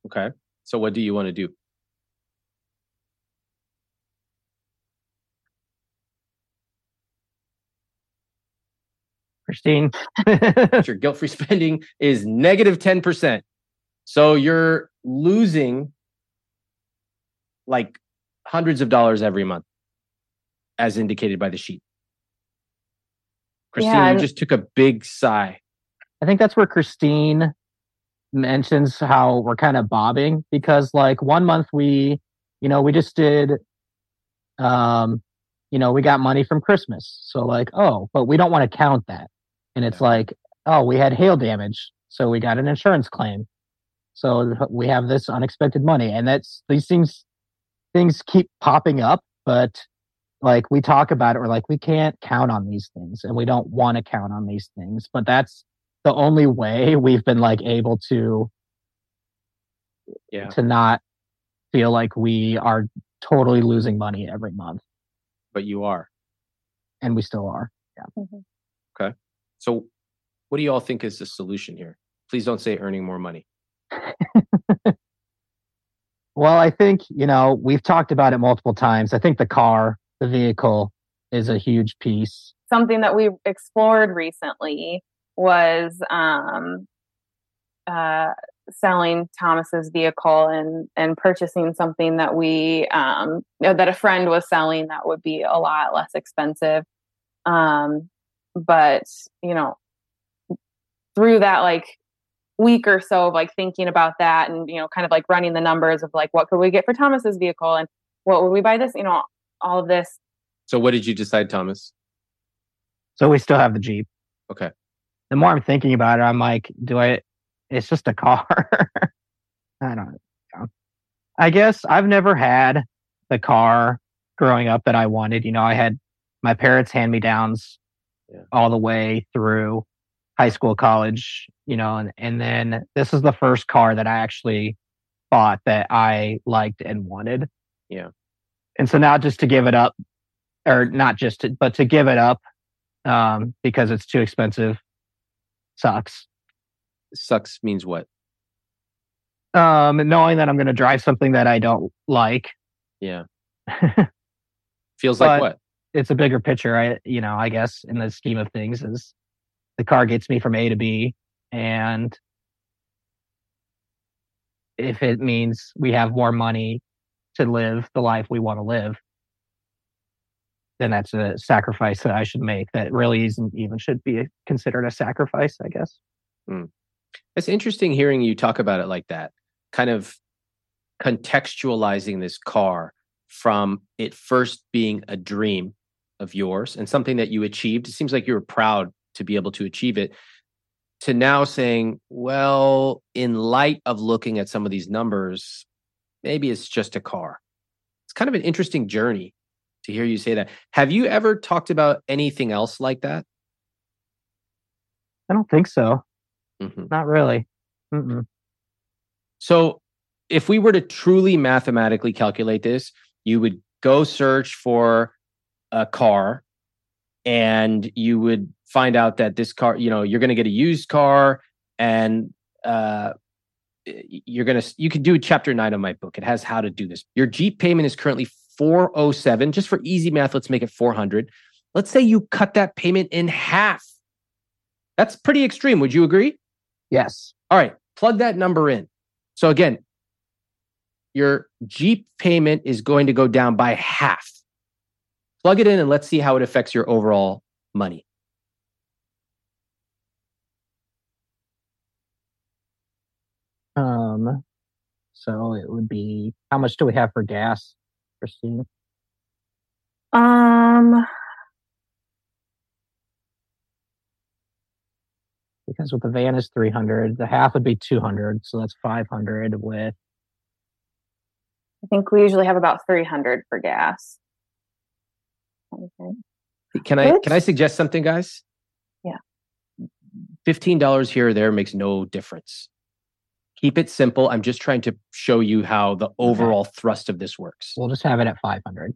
Okay. So what do you want to do? Christine. Your guilt-free spending is negative ten percent. So you're losing like hundreds of dollars every month, as indicated by the sheet. Christine, yeah, you just took a big sigh. I think that's where Christine mentions how we're kind of bobbing because like one month we, you know, we just did, um, you know, we got money from Christmas. So like, oh, but we don't want to count that. And it's yeah. like, oh, we had hail damage. So we got an insurance claim. So we have this unexpected money and that's these things, things keep popping up, but like we talk about it. We're like, we can't count on these things and we don't want to count on these things, but that's the only way we've been like able to yeah. to not feel like we are totally losing money every month. But you are. And we still are. Yeah. Mm-hmm. Okay. So what do you all think is the solution here? Please don't say earning more money. Well, I think, you know, we've talked about it multiple times. I think the car, the vehicle is a huge piece. Something that we explored recently was um, uh, selling Thomas's vehicle and and purchasing something that we um, that a friend was selling that would be a lot less expensive. Um, but you know, through that like week or so of like thinking about that and you know, kind of like running the numbers of like what could we get for Thomas's vehicle and what would we buy this, you know, all of this. So what did you decide, Thomas? So we still have the Jeep. Okay. The more I'm thinking about it, I'm like, do I, it's just a car. I don't know. I guess I've never had the car growing up that I wanted. You know, I had my parents' hand-me-downs yeah. all the way through high school, college, you know, and, and then this is the first car that I actually bought that I liked and wanted. Yeah. And so now just to give it up, or not just to, but to give it up um, because it's too expensive sucks. Sucks means what? Um, knowing that I'm going to drive something that I don't like. Yeah. Feels but like what? It's a bigger picture, I you know, I guess, in the scheme of things is the car gets me from A to B. And if it means we have more money to live the life we want to live, then that's a sacrifice that I should make that really isn't even should be considered a sacrifice, I guess. Mm. It's interesting hearing you talk about it like that, kind of contextualizing this car from it first being a dream of yours and something that you achieved. It seems like you were proud to be able to achieve it, to now saying, well, in light of looking at some of these numbers, maybe it's just a car. It's kind of an interesting journey to hear you say that. Have you ever talked about anything else like that? I don't think so. Mm-hmm. Not really. Mm-mm. So if we were to truly mathematically calculate this, you would go search for a car and you would find out that this car, you know, you're going to get a used car and uh, you're going to, you could do chapter nine of my book. It has how to do this. Your Jeep payment is currently four oh seven. Just for easy math, let's make it four hundred. Let's say you cut that payment in half. That's pretty extreme. Would you agree? Yes. All right. Plug that number in. So again, your Jeep payment is going to go down by half. Plug it in and let's see how it affects your overall money. Um, so it would be, how much do we have for gas, Christine? Um... Because with the van is three hundred, the half would be two hundred. So that's five hundred with... I think we usually have about three hundred for gas. Okay. Can I, can I suggest something, guys? Yeah. fifteen dollars here or there makes no difference. Keep it simple. I'm just trying to show you how the overall okay. thrust of this works. We'll just have it at five hundred.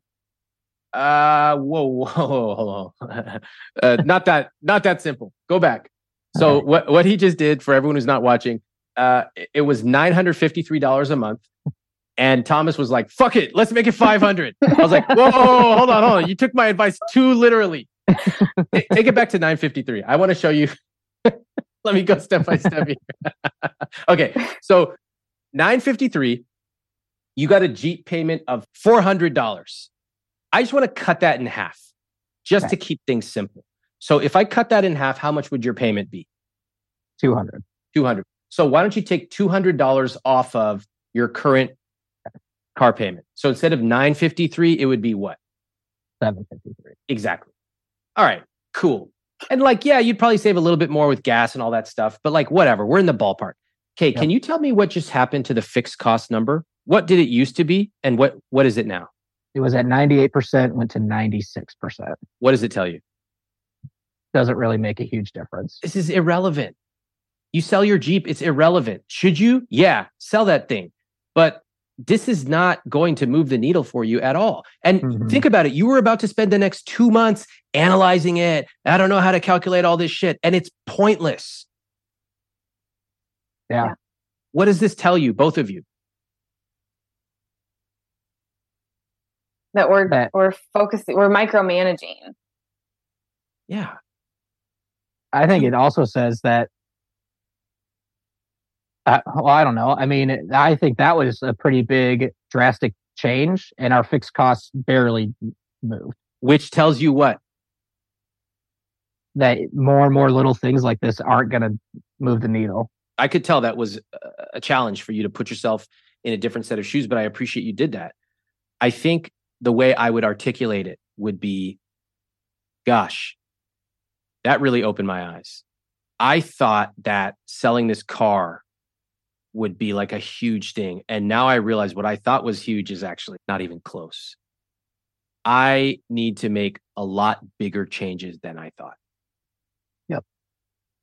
Uh, whoa, whoa, hold on. uh, not that, not that simple. Go back. So okay. what, what he just did for everyone who's not watching, uh, it, it was nine hundred fifty-three dollars a month. And Thomas was like, fuck it, let's make it five hundred. I was like, whoa, whoa, hold on, hold on. You took my advice too literally. T- take it back to nine fifty-three. I want to show you. Let me go step by step here. Okay, so nine fifty-three, you got a Jeep payment of four hundred dollars. I just want to cut that in half just okay. to keep things simple. So if I cut that in half, how much would your payment be? two hundred. two hundred. So why don't you take two hundred dollars off of your current car payment? So instead of nine fifty-three, it would be what? seven fifty-three. Exactly. All right, cool. And like, yeah, you'd probably save a little bit more with gas and all that stuff, but like, whatever, we're in the ballpark. Okay, yep. Can you tell me what just happened to the fixed cost number? What did it used to be? And what what is it now? It was at ninety-eight percent, went to ninety-six percent. What does it tell you? Doesn't really make a huge difference. This is irrelevant. You sell your Jeep, it's irrelevant. Should you? Yeah, sell that thing. But this is not going to move the needle for you at all. And mm-hmm. think about it. You were about to spend the next two months analyzing it. I don't know how to calculate all this shit. And it's pointless. Yeah. What does this tell you, both of you? That we're, that. we're focusing, we're micromanaging. Yeah. I think it also says that, uh, well, I don't know. I mean, I think that was a pretty big drastic change, and our fixed costs barely moved. Which tells you what? That more and more little things like this aren't going to move the needle. I could tell that was a challenge for you to put yourself in a different set of shoes, but I appreciate you did that. I think the way I would articulate it would be, gosh, that really opened my eyes. I thought that selling this car would be like a huge thing. And now I realize what I thought was huge is actually not even close. I need to make a lot bigger changes than I thought. Yep.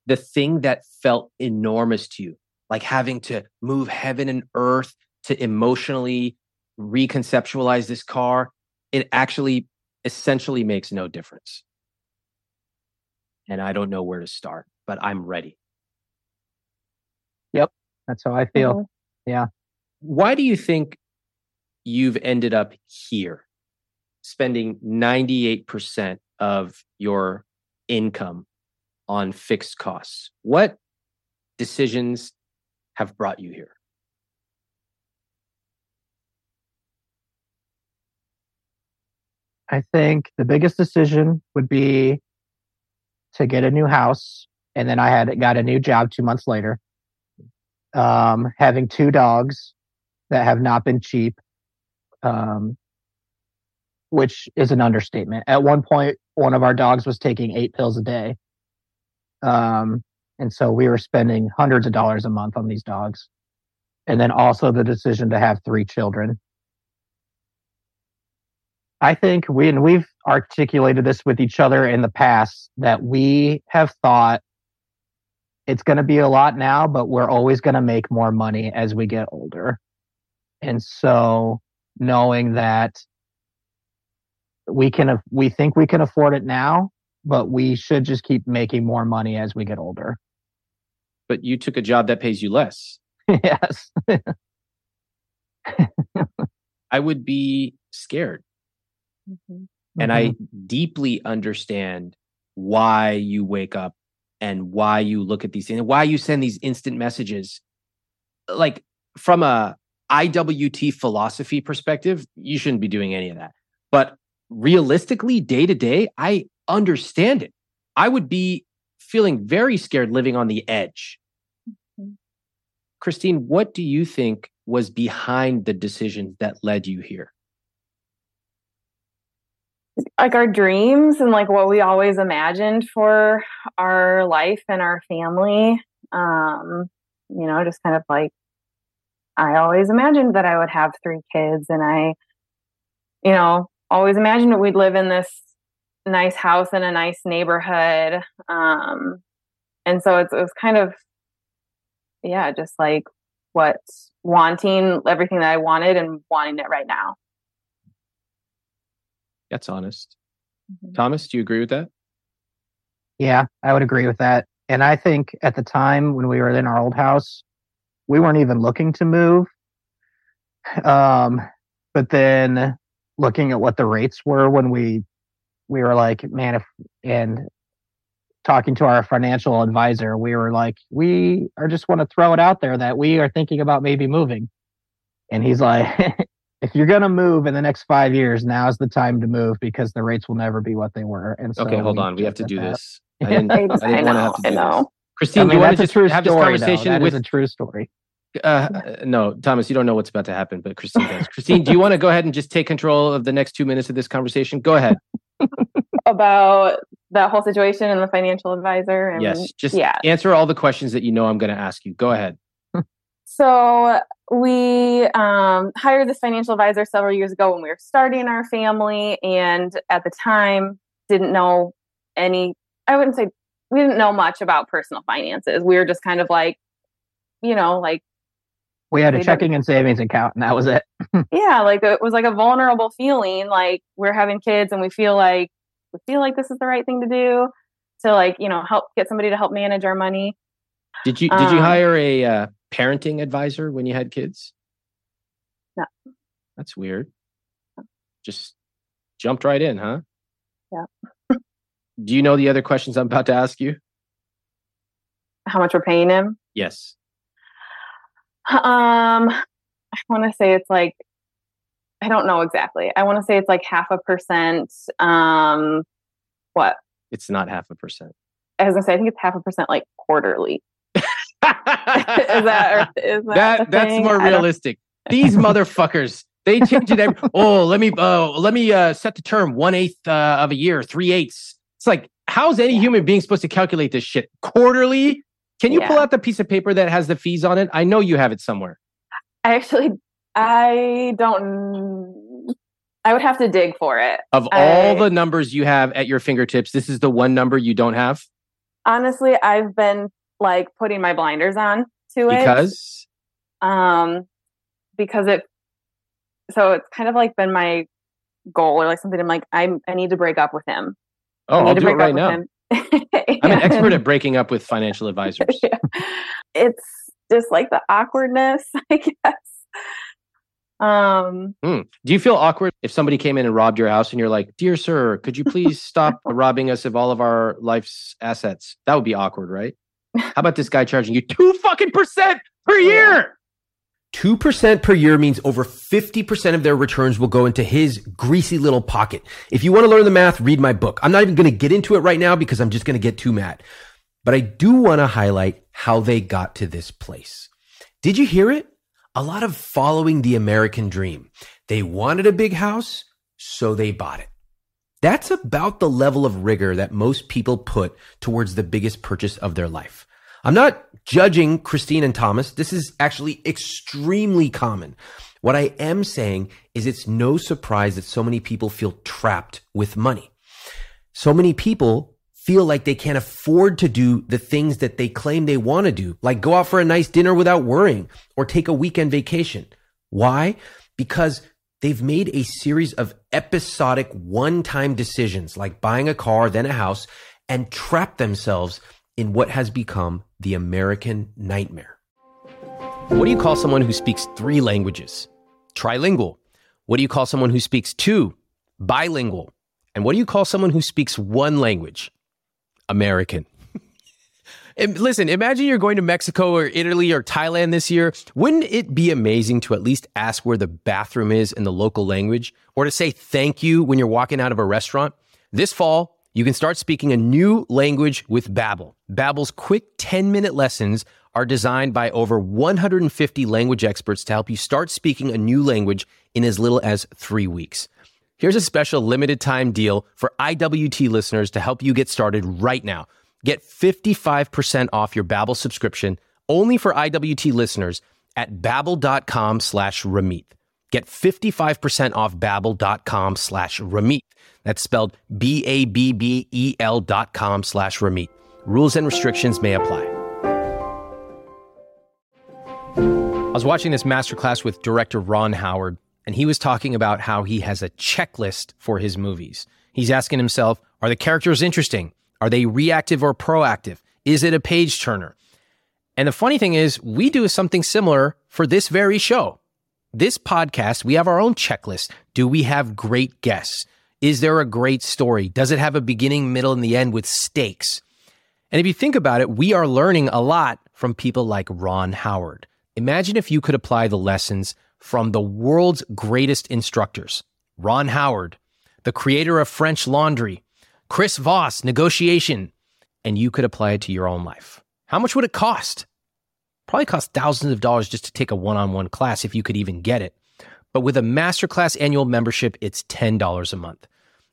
The thing that felt enormous to you, like having to move heaven and earth to emotionally reconceptualize this car, it actually essentially makes no difference. And I don't know where to start, but I'm ready. Yep. That's how I feel. Mm-hmm. Yeah. Why do you think you've ended up here spending ninety-eight percent of your income on fixed costs? What decisions have brought you here? I think the biggest decision would be to get a new house. And then I had got a new job two months later. Um, having two dogs that have not been cheap, um, which is an understatement. At one point, one of our dogs was taking eight pills a day. Um, and so we were spending hundreds of dollars a month on these dogs. And then also the decision to have three children. I think we, and we've articulated this with each other in the past, that we have thought it's going to be a lot now, but we're always going to make more money as we get older. And so knowing that we can, we think we can afford it now, but we should just keep making more money as we get older. But you took a job that pays you less. Yes. I would be scared. Mm-hmm. And I deeply understand why you wake up and why you look at these things and why you send these instant messages. Like from a I W T philosophy perspective, you shouldn't be doing any of that. But realistically, day to day, I understand it. I would be feeling very scared living on the edge. Mm-hmm. Christine, what do you think was behind the decisions that led you here? Like our dreams and like what we always imagined for our life and our family. Um, you know, just kind of like, I always imagined that I would have three kids, and I, you know, always imagined that we'd live in this nice house in a nice neighborhood. Um, and so it's, it was kind of, yeah, just like what wanting everything that I wanted and wanting it right now. That's honest. Mm-hmm. Thomas, do you agree with that? Yeah, I would agree with that. And I think at the time when we were in our old house, we weren't even looking to move. Um, but then looking at what the rates were when we we were like, man, if, and talking to our financial advisor, we were like, we are just want to throw it out there that we are thinking about maybe moving. And he's like... If you're going to move in the next five years, now's the time to move because the rates will never be what they were. And so okay, hold we on. We have to do that. This. I didn't, I didn't I know, want to have to do this. Christine, I mean, do you want to just have this conversation that with... That is a true story. Uh, no, Thomas, you don't know what's about to happen, but Christine does. Christine, do you want to go ahead and just take control of the next two minutes of this conversation? Go ahead. About that whole situation and the financial advisor? And, yes, just yeah. answer all the questions that you know I'm going to ask you. Go ahead. So we um, hired this financial advisor several years ago when we were starting our family, and at the time didn't know any, I wouldn't say we didn't know much about personal finances. We were just kind of like, you know, like. We had a checking and savings account and that was it. Yeah. Like it was like a vulnerable feeling. Like we're having kids and we feel like, we feel like this is the right thing to do to like, you know, help get somebody to help manage our money. Did you, did um, you hire a, uh, parenting advisor when you had kids? No. That's weird. No. Just jumped right in, huh? Yeah. Do you know the other questions I'm about to ask you? how much we're paying him? Yes. Um, I want to say it's like, I don't know exactly. I want to say it's like half a percent. Um, what? It's not half a percent. As I say, I think it's half a percent, like quarterly. is that, or is that, that that's more realistic. These motherfuckers, they change it every. Oh, let me, uh, let me uh, set the term one eighth uh, of a year, three eighths. It's like, how's any human being supposed to calculate this shit quarterly? Can you yeah. pull out the piece of paper that has the fees on it? I know you have it somewhere. I actually, I don't, I would have to dig for it. Of I, all the numbers you have at your fingertips, this is the one number you don't have? Honestly, I've been like putting my blinders on to it. Because? Um, because it, so it's kind of like been my goal or like something. I'm like, I'm, I need to break up with him. Oh, I'll do it right now. I'm an expert at breaking up with financial advisors. Yeah. It's just like the awkwardness, I guess. Um, mm. Do you feel awkward if somebody came in and robbed your house and you're like, dear sir, could you please stop robbing us of all of our life's assets? That would be awkward, right? How about this guy charging you two fucking percent per year? two percent per year means over fifty percent of their returns will go into his greasy little pocket. If you want to learn the math, read my book. I'm not even going to get into it right now because I'm just going to get too mad. But I do want to highlight how they got to this place. Did you hear it? A lot of following the American dream. They wanted a big house, so they bought it. That's about the level of rigor that most people put towards the biggest purchase of their life. I'm not judging Christine and Thomas. This is actually extremely common. What I am saying is it's no surprise that so many people feel trapped with money. So many people feel like they can't afford to do the things that they claim they want to do, like go out for a nice dinner without worrying or take a weekend vacation. Why? Because they've made a series of episodic one-time decisions like buying a car, then a house, and trapped themselves in what has become the American nightmare. What do you call someone who speaks three languages? Trilingual. What do you call someone who speaks two? Bilingual. And what do you call someone who speaks one language? American. Listen, imagine you're going to Mexico or Italy or Thailand this year. Wouldn't it be amazing to at least ask where the bathroom is in the local language, or to say thank you when you're walking out of a restaurant? This fall, you can start speaking a new language with Babbel. Babbel's quick ten-minute lessons are designed by over one hundred fifty language experts to help you start speaking a new language in as little as three weeks. Here's a special limited-time deal for I W T listeners to help you get started right now. Get fifty-five percent off your Babbel subscription only for I W T listeners at babbel.com slash Ramit. Get fifty-five percent off babbel.com slash Ramit. That's spelled B-A-B-B-E-L dot com slash Ramit. Rules and restrictions may apply. I was watching this masterclass with director Ron Howard, and he was talking about how he has a checklist for his movies. He's asking himself, are the characters interesting? Are they reactive or proactive? Is it a page turner? And the funny thing is, we do something similar for this very show. This podcast, we have our own checklist. Do we have great guests? Is there a great story? Does it have a beginning, middle, and the end with stakes? And if you think about it, we are learning a lot from people like Ron Howard. Imagine if you could apply the lessons from the world's greatest instructors. Ron Howard, the creator of French Laundry, Chris Voss, negotiation, and you could apply it to your own life. How much would it cost? Probably cost thousands of dollars just to take a one-on-one class if you could even get it. But with a Masterclass annual membership, it's ten dollars a month.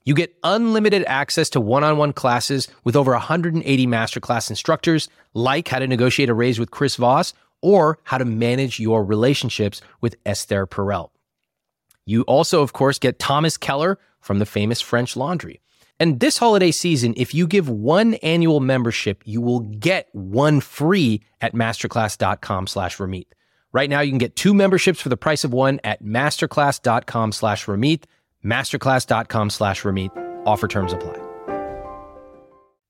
You get unlimited access to one-on-one classes with over one hundred eighty Masterclass instructors, like how to negotiate a raise with Chris Voss or how to manage your relationships with Esther Perel. You also, of course, get Thomas Keller from the famous French Laundry. And this holiday season, if you give one annual membership, you will get one free at masterclass.com slash Ramit. Right now, you can get two memberships for the price of one at masterclass.com slash Ramit, masterclass.com slash Ramit. Offer terms apply.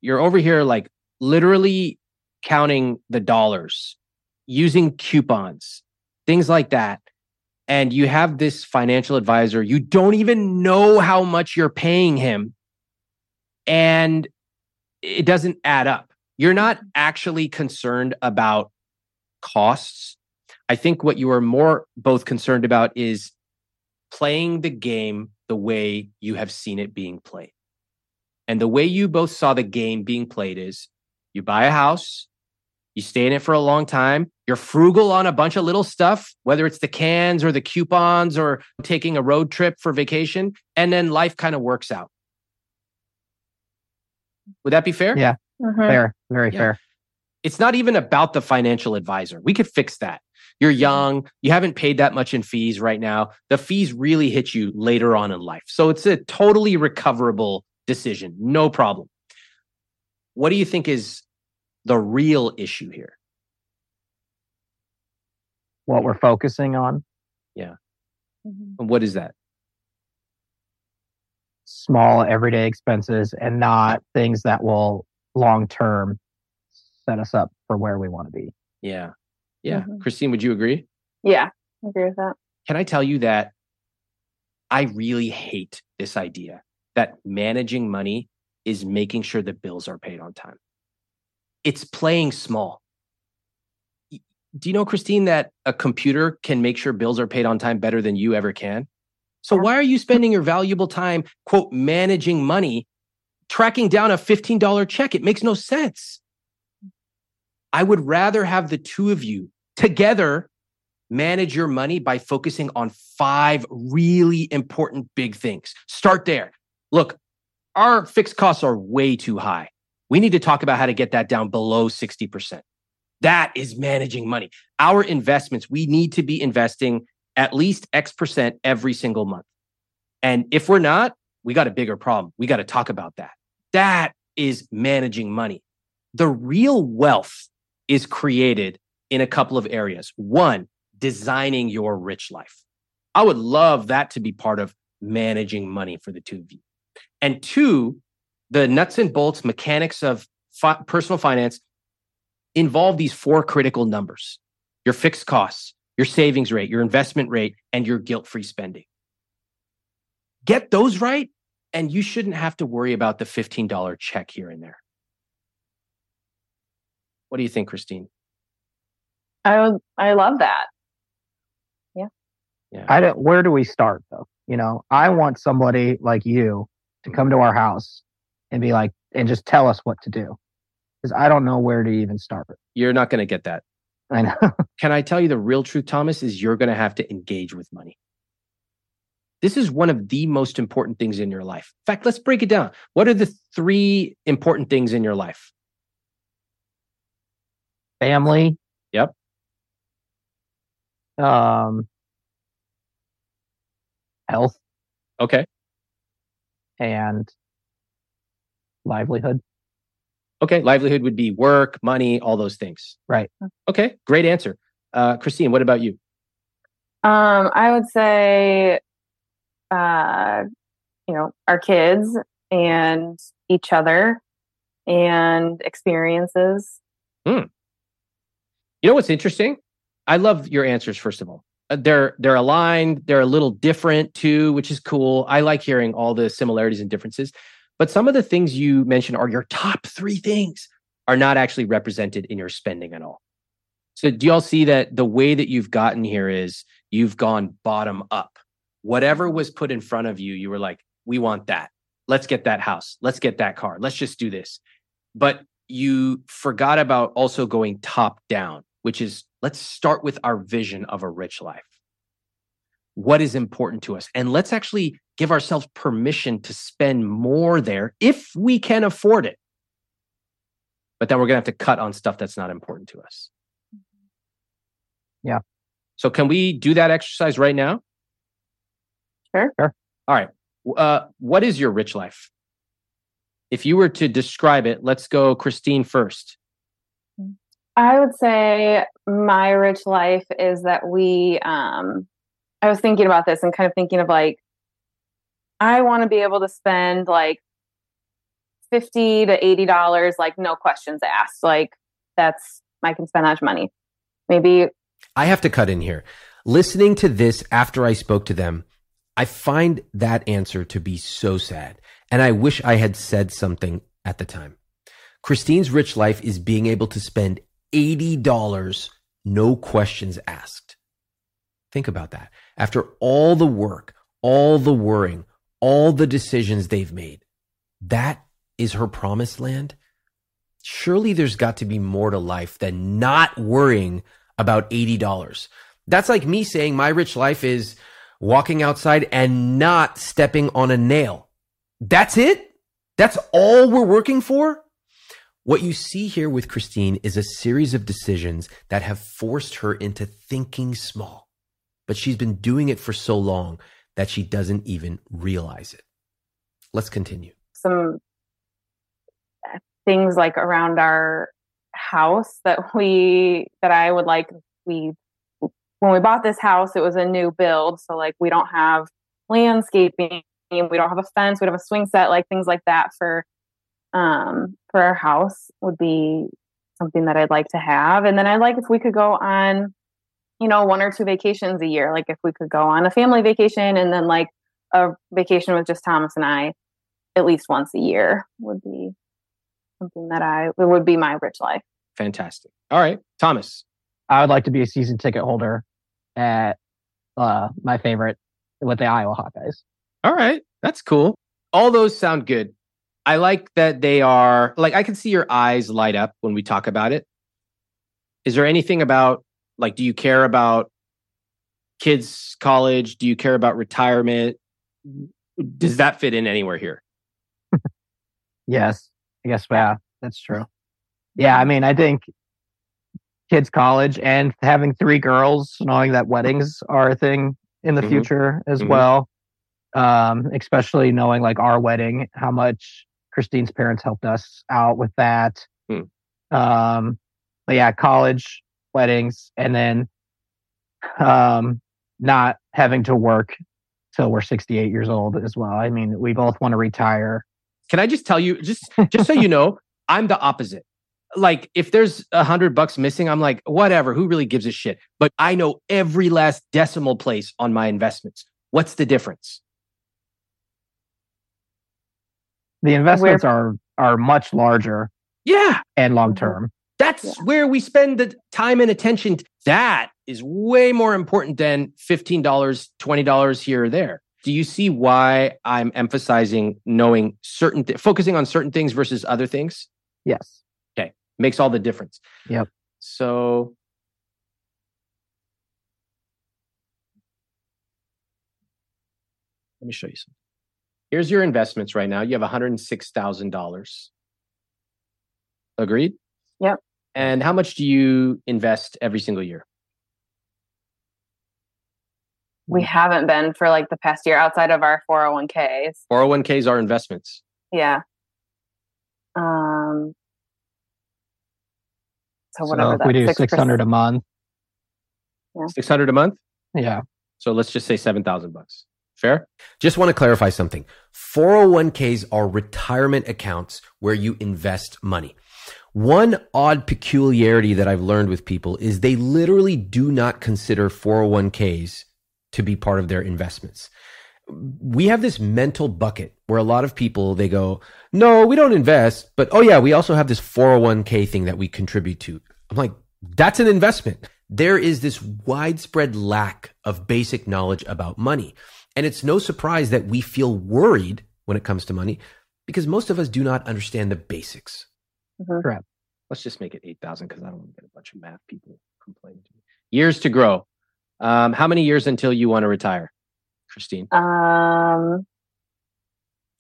You're over here like literally counting the dollars, using coupons, things like that. And you have this financial advisor. You don't even know how much you're paying him. And it doesn't add up. You're not actually concerned about costs. I think what you are more both concerned about is playing the game the way you have seen it being played. And the way you both saw the game being played is you buy a house, you stay in it for a long time, you're frugal on a bunch of little stuff, whether it's the cans or the coupons or taking a road trip for vacation, and then life kind of works out. Would that be fair? Yeah, mm-hmm. fair, very yeah. fair. It's not even about the financial advisor. We could fix that. You're young. You haven't paid that much in fees right now. The fees really hit you later on in life. So it's a totally recoverable decision. No problem. What do you think is the real issue here? What we're focusing on? Yeah. Mm-hmm. And what is that? Small everyday expenses and not things that will long-term set us up for where we want to be. Yeah. Yeah. Mm-hmm. Christine, would you agree? Yeah, I agree with that. Can I tell you that I really hate this idea that managing money is making sure the bills are paid on time. It's playing small. Do you know, Christine, that a computer can make sure bills are paid on time better than you ever can? So why are you spending your valuable time, quote, managing money, tracking down a fifteen dollar check? It makes no sense. I would rather have the two of you together manage your money by focusing on five really important big things. Start there. Look, our fixed costs are way too high. We need to talk about how to get that down below sixty percent. That is managing money. Our investments, we need to be investing at least X percent every single month. And if we're not, we got a bigger problem. We got to talk about that. That is managing money. The real wealth is created in a couple of areas. One, designing your rich life. I would love that to be part of managing money for the two of you. And two, the nuts and bolts mechanics of fi- personal finance involve these four critical numbers: your fixed costs, your savings rate, your investment rate, and your guilt-free spending. Get those right, and you shouldn't have to worry about the fifteen dollar check here and there. What do you think, Christine? I would, I love that. Yeah. Yeah. I don't, where do we start, though? You know, I want somebody like you to come to our house and be like, and just tell us what to do, because I don't know where to even start. You're not going to get that. I know. Can I tell you the real truth, Thomas, is you're going to have to engage with money. This is one of the most important things in your life. In fact, let's break it down. What are the three important things in your life? Family. Yep. Um, health. Okay. And livelihood. Okay. Livelihood would be work, money, all those things. Right. Okay. Great answer. Uh, Christine, what about you? Um, I would say, uh, you know, our kids and each other and experiences. Hmm. You know what's interesting? I love your answers, first of all. They're they're aligned. They're a little different too, which is cool. I like hearing all the similarities and differences. But some of the things you mentioned are your top three things are not actually represented in your spending at all. So do y'all see that the way that you've gotten here is you've gone bottom up. Whatever was put in front of you, you were like, we want that. Let's get that house. Let's get that car. Let's just do this. But you forgot about also going top down, which is, let's start with our vision of a rich life. What is important to us? And let's actually give ourselves permission to spend more there if we can afford it. But then we're going to have to cut on stuff that's not important to us. Yeah. So can we do that exercise right now? Sure. Sure. All right. Uh, what is your rich life? If you were to describe it, let's go Christine first. I would say my rich life is that we, um, I was thinking about this and kind of thinking of like, I want to be able to spend like fifty to eighty dollars, like no questions asked. Like that's, I can spend that much money. Maybe. I have to cut in here. Listening to this after I spoke to them, I find that answer to be so sad. And I wish I had said something at the time. Christine's rich life is being able to spend eighty dollars, no questions asked. Think about that. After all the work, all the worrying, all the decisions they've made, that is her promised land. Surely there's got to be more to life than not worrying about eighty dollars. That's like me saying my rich life is walking outside and not stepping on a nail. That's it? That's all we're working for? What you see here with Christine is a series of decisions that have forced her into thinking small, but she's been doing it for so long that she doesn't even realize it. Let's continue. Some things like around our house that we, that I would like, we, when we bought this house, it was a new build. So like, we don't have landscaping, we don't have a fence, we don't have a swing set, like things like that for, um, for our house would be something that I'd like to have. And then I'd like, if we could go on, you know, one or two vacations a year, like if we could go on a family vacation and then like a vacation with just Thomas and I at least once a year would be something that I, it would be my rich life. Fantastic. All right, Thomas. I would like to be a season ticket holder at uh, my favorite with the Iowa Hawkeyes. All right, that's cool. All those sound good. I like that they are, like, I can see your eyes light up when we talk about it. Is there anything about, like, do you care about kids' college? Do you care about retirement? Does that fit in anywhere here? Yes, I guess, yeah, that's true. Yeah, I mean, I think kids' college and having three girls, knowing that weddings are a thing in the mm-hmm. future as mm-hmm. well. Um, especially knowing like our wedding, how much Christine's parents helped us out with that. Mm. Um, but yeah, college, weddings, and then um, not having to work till we're sixty-eight years old as well. I mean, we both want to retire. Can I just tell you, just just so you know, I'm the opposite. Like, if there's a hundred bucks missing, I'm like, whatever, who really gives a shit? But I know every last decimal place on my investments. What's the difference? The investments where, are are much larger. Yeah. And long-term. That's yeah. where we spend the time and attention. That is way more important than fifteen dollars, twenty dollars here or there. Do you see why I'm emphasizing knowing certain, th- focusing on certain things versus other things? Yes. Okay. Makes all the difference. Yep. So. Let me show you something. Here's your investments right now. You have one hundred six thousand dollars. Agreed? Yep. And how much do you invest every single year? We haven't been for like the past year outside of our four oh one k's. four oh one k's are investments. Yeah. Um. So whatever. So if we do six hundred a month. Yeah. six hundred a month? Yeah. So let's just say seven thousand bucks. Fair? Just want to clarify something. four oh one k's are retirement accounts where you invest money. One odd peculiarity that I've learned with people is they literally do not consider four oh one k's to be part of their investments. We have this mental bucket where a lot of people, they go, no, we don't invest, but oh yeah, we also have this four oh one k thing that we contribute to. I'm like, that's an investment. There is this widespread lack of basic knowledge about money. And it's no surprise that we feel worried when it comes to money because most of us do not understand the basics. Mm-hmm. Correct. Let's just make it eight thousand because I don't want to get a bunch of math people complaining to me. Years to grow. Um, how many years until you want to retire, Christine? Um,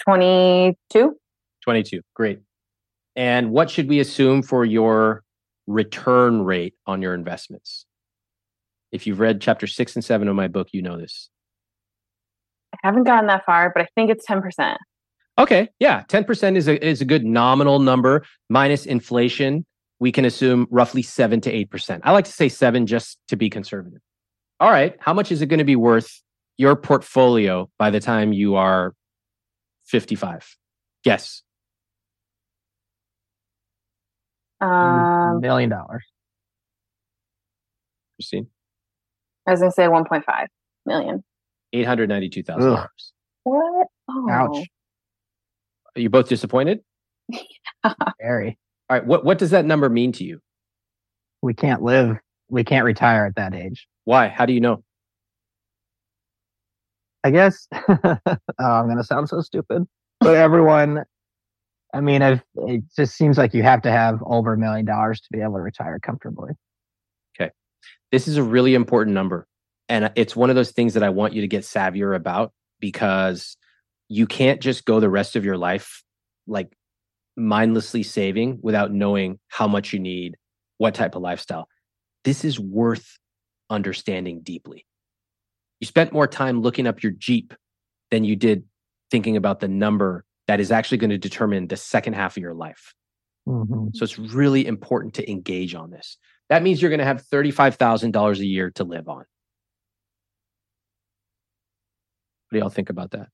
twenty-two. twenty-two. Great. And what should we assume for your return rate on your investments? If you've read chapter six and seven of my book, you know this. I haven't gotten that far, but I think it's ten percent. Okay. Yeah. ten percent is a, is a good nominal number minus inflation. We can assume roughly seven to eight percent. I like to say seven just to be conservative. All right. How much is it going to be worth your portfolio by the time you are fifty-five? Guess. Um, million dollars. Christine? I was going to say one point five million. eight hundred ninety-two thousand dollars. What? Oh. Ouch. Are you both disappointed? Yeah. Very. All right. What, what does that number mean to you? We can't live. We can't retire at that age. Why? How do you know? I guess oh, I'm going to sound so stupid, but everyone, I mean, I've, it just seems like you have to have over a million dollars to be able to retire comfortably. Okay. This is a really important number. And it's one of those things that I want you to get savvier about, because you can't just go the rest of your life like mindlessly saving without knowing how much you need, what type of lifestyle. This is worth understanding deeply. You spent more time looking up your Jeep than you did thinking about the number that is actually going to determine the second half of your life. Mm-hmm. So it's really important to engage on this. That means you're going to have thirty-five thousand dollars a year to live on. What do y'all think about that?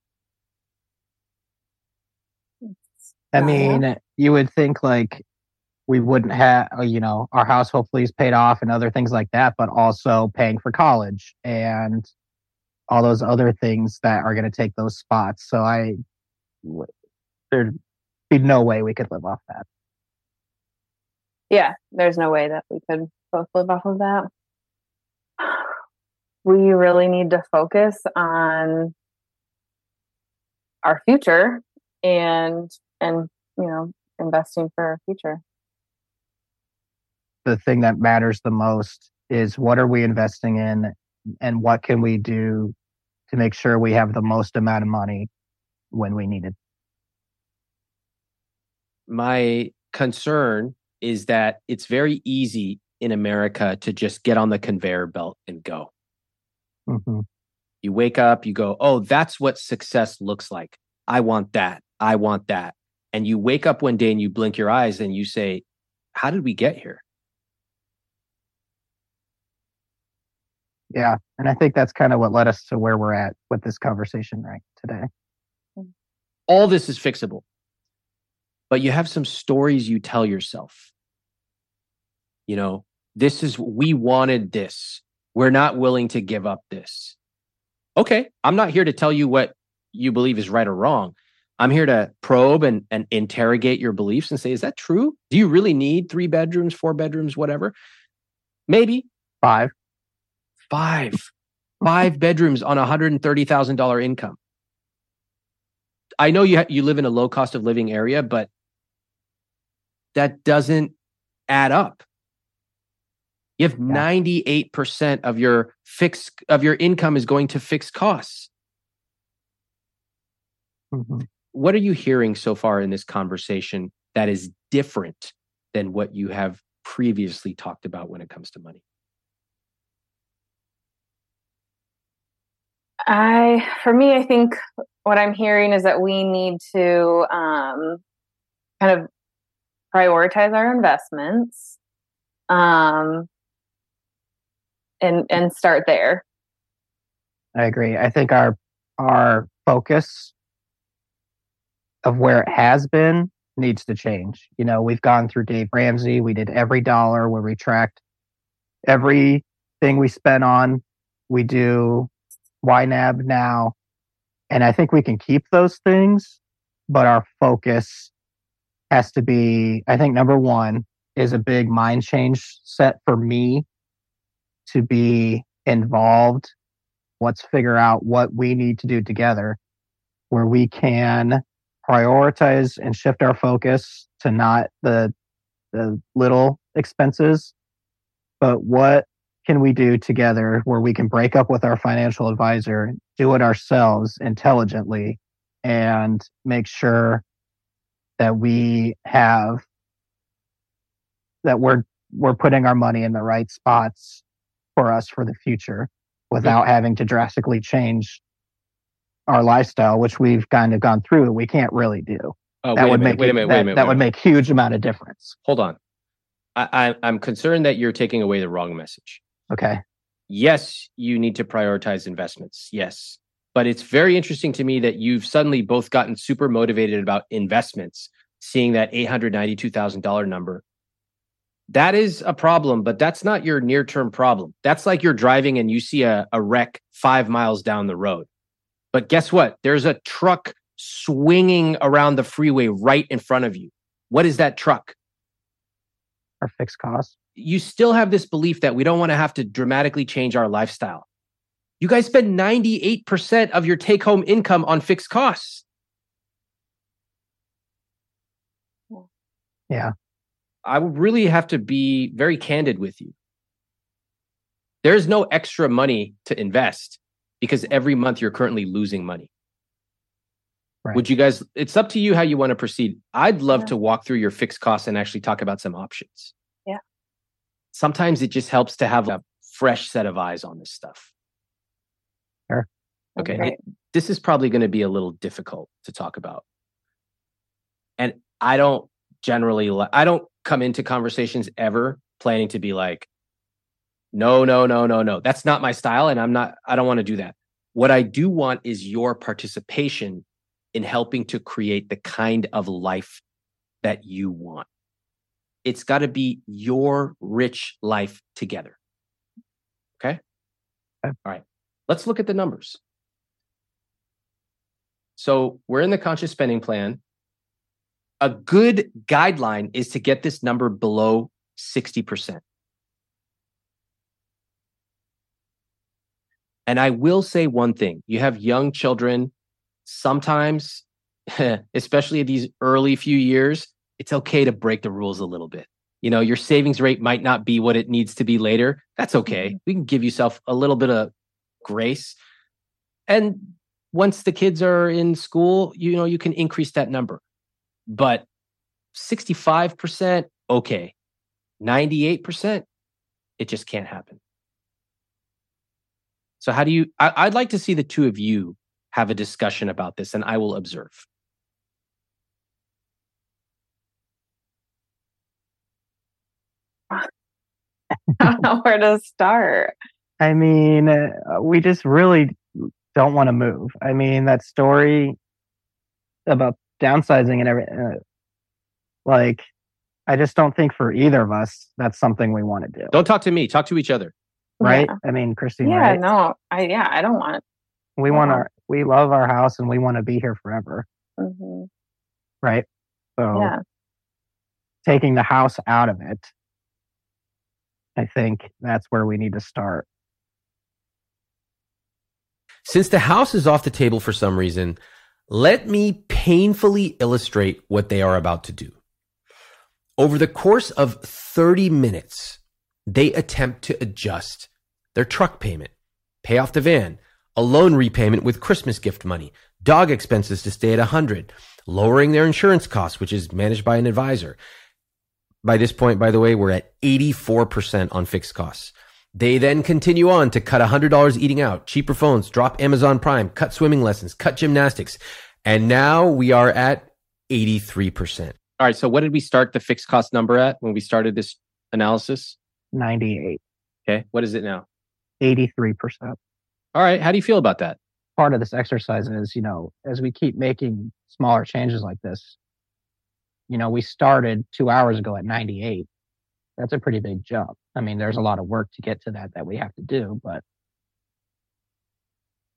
I mean, you would think like we wouldn't have, you know, our house hopefully is paid off and other things like that, but also paying for college and all those other things that are going to take those spots. So I, there'd be no way we could live off that. Yeah, there's no way that we could both live off of that. We really need to focus on our future and and, you know, investing for our future. The thing that matters the most is what are we investing in and what can we do to make sure we have the most amount of money when we need it. My concern is that it's very easy in America to just get on the conveyor belt and go. Mm-hmm. You wake up, you go, oh, that's what success looks like. I want that. I want that. And you wake up one day and you blink your eyes and you say, how did we get here? Yeah. And I think that's kind of what led us to where we're at with this conversation right today. All this is fixable, but you have some stories you tell yourself. You know, this is, we wanted this. We're not willing to give up this. Okay. I'm not here to tell you what you believe is right or wrong. I'm here to probe and, and interrogate your beliefs and say, is that true? Do you really need three bedrooms, four bedrooms, whatever? Maybe. Five. Five. Five bedrooms on a one hundred thirty thousand dollars income. I know you ha- you live in a low cost of living area, but that doesn't add up. You have yeah. ninety-eight percent of your fixed of your income is going to fixed costs. Mm-hmm. What are you hearing so far in this conversation that is different than what you have previously talked about when it comes to money? I, for me, I think what I'm hearing is that we need to um, kind of prioritize our investments um, and and start there. I agree. I think our our focus of where it has been needs to change. You know, we've gone through Dave Ramsey. We did Every Dollar where we tracked everything we spent on. We do Y NAB now. And I think we can keep those things, but our focus has to be, I think number one is a big mind change set for me to be involved. Let's figure out what we need to do together where we can prioritize and shift our focus to not the the little expenses, but what can we do together where we can break up with our financial advisor, do it ourselves intelligently, and make sure that we have that we're we're putting our money in the right spots for us for the future without yeah. having to drastically change our lifestyle, which we've kind of gone through, we can't really do. Oh, that wait, would a minute, make, wait a minute, that, wait a minute. That would make huge amount of difference. Hold on. I, I, I'm concerned that you're taking away the wrong message. Okay. Yes, you need to prioritize investments. Yes. But it's very interesting to me that you've suddenly both gotten super motivated about investments, seeing that eight hundred ninety-two thousand dollars number. That is a problem, but that's not your near-term problem. That's like you're driving and you see a, a wreck five miles down the road. But guess what? There's a truck swinging around the freeway right in front of you. What is that truck? our fixed costs. You still have this belief that we don't want to have to dramatically change our lifestyle. You guys spend ninety-eight percent of your take-home income on fixed costs. Yeah. I would really have to be very candid with you. There's no extra money to invest because every month you're currently losing money. Right. Would you guys, it's up to you how you want to proceed. I'd love yeah. to walk through your fixed costs and actually talk about some options. Yeah. Sometimes it just helps to have a fresh set of eyes on this stuff. Sure. Okay. Right. It, this is probably going to be a little difficult to talk about. And I don't generally, I don't come into conversations ever planning to be like, no, no, no, no, no. That's not my style. And I'm not, I don't want to do that. What I do want is your participation in helping to create the kind of life that you want. It's got to be your rich life together. Okay? All right. Let's look at the numbers. So we're in the conscious spending plan. A good guideline is to get this number below sixty percent. And I will say one thing. You have young children. Sometimes, especially in these early few years, it's okay to break the rules a little bit. You know, your savings rate might not be what it needs to be later. That's okay. We can give yourself a little bit of grace. And once the kids are in school, you know, you can increase that number. But sixty-five percent, okay. ninety-eight percent, it just can't happen. So how do you, I, I'd like to see the two of you have a discussion about this, and I will observe. I don't know where to start. I mean, uh, we just really don't want to move. I mean, that story about downsizing and everything, uh, like, I just don't think for either of us, that's something we want to do. Don't talk to me. Talk to each other. Right? Yeah. I mean, Christine, yeah, right? no, I, yeah, I don't want We want our, we love our house and we want to be here forever. Mm-hmm. Right? So yeah. taking the house out of it, I think that's where we need to start. Since the house is off the table for some reason, let me painfully illustrate what they are about to do. Over the course of thirty minutes, they attempt to adjust their truck payment, pay off the van, a loan repayment with Christmas gift money, dog expenses to stay at one hundred, lowering their insurance costs, which is managed by an advisor. By this point, by the way, we're at eighty-four percent on fixed costs. They then continue on to cut one hundred dollars eating out, cheaper phones, drop Amazon Prime, cut swimming lessons, cut gymnastics. And now we are at eighty-three percent. All right. So what did we start the fixed cost number at when we started this analysis? ninety-eight. Okay. What is it now? eighty-three percent. All right. How do you feel about that? Part of this exercise is, you know, as we keep making smaller changes like this, you know, we started two hours ago at ninety-eight. That's a pretty big jump. I mean, there's a lot of work to get to that that we have to do, but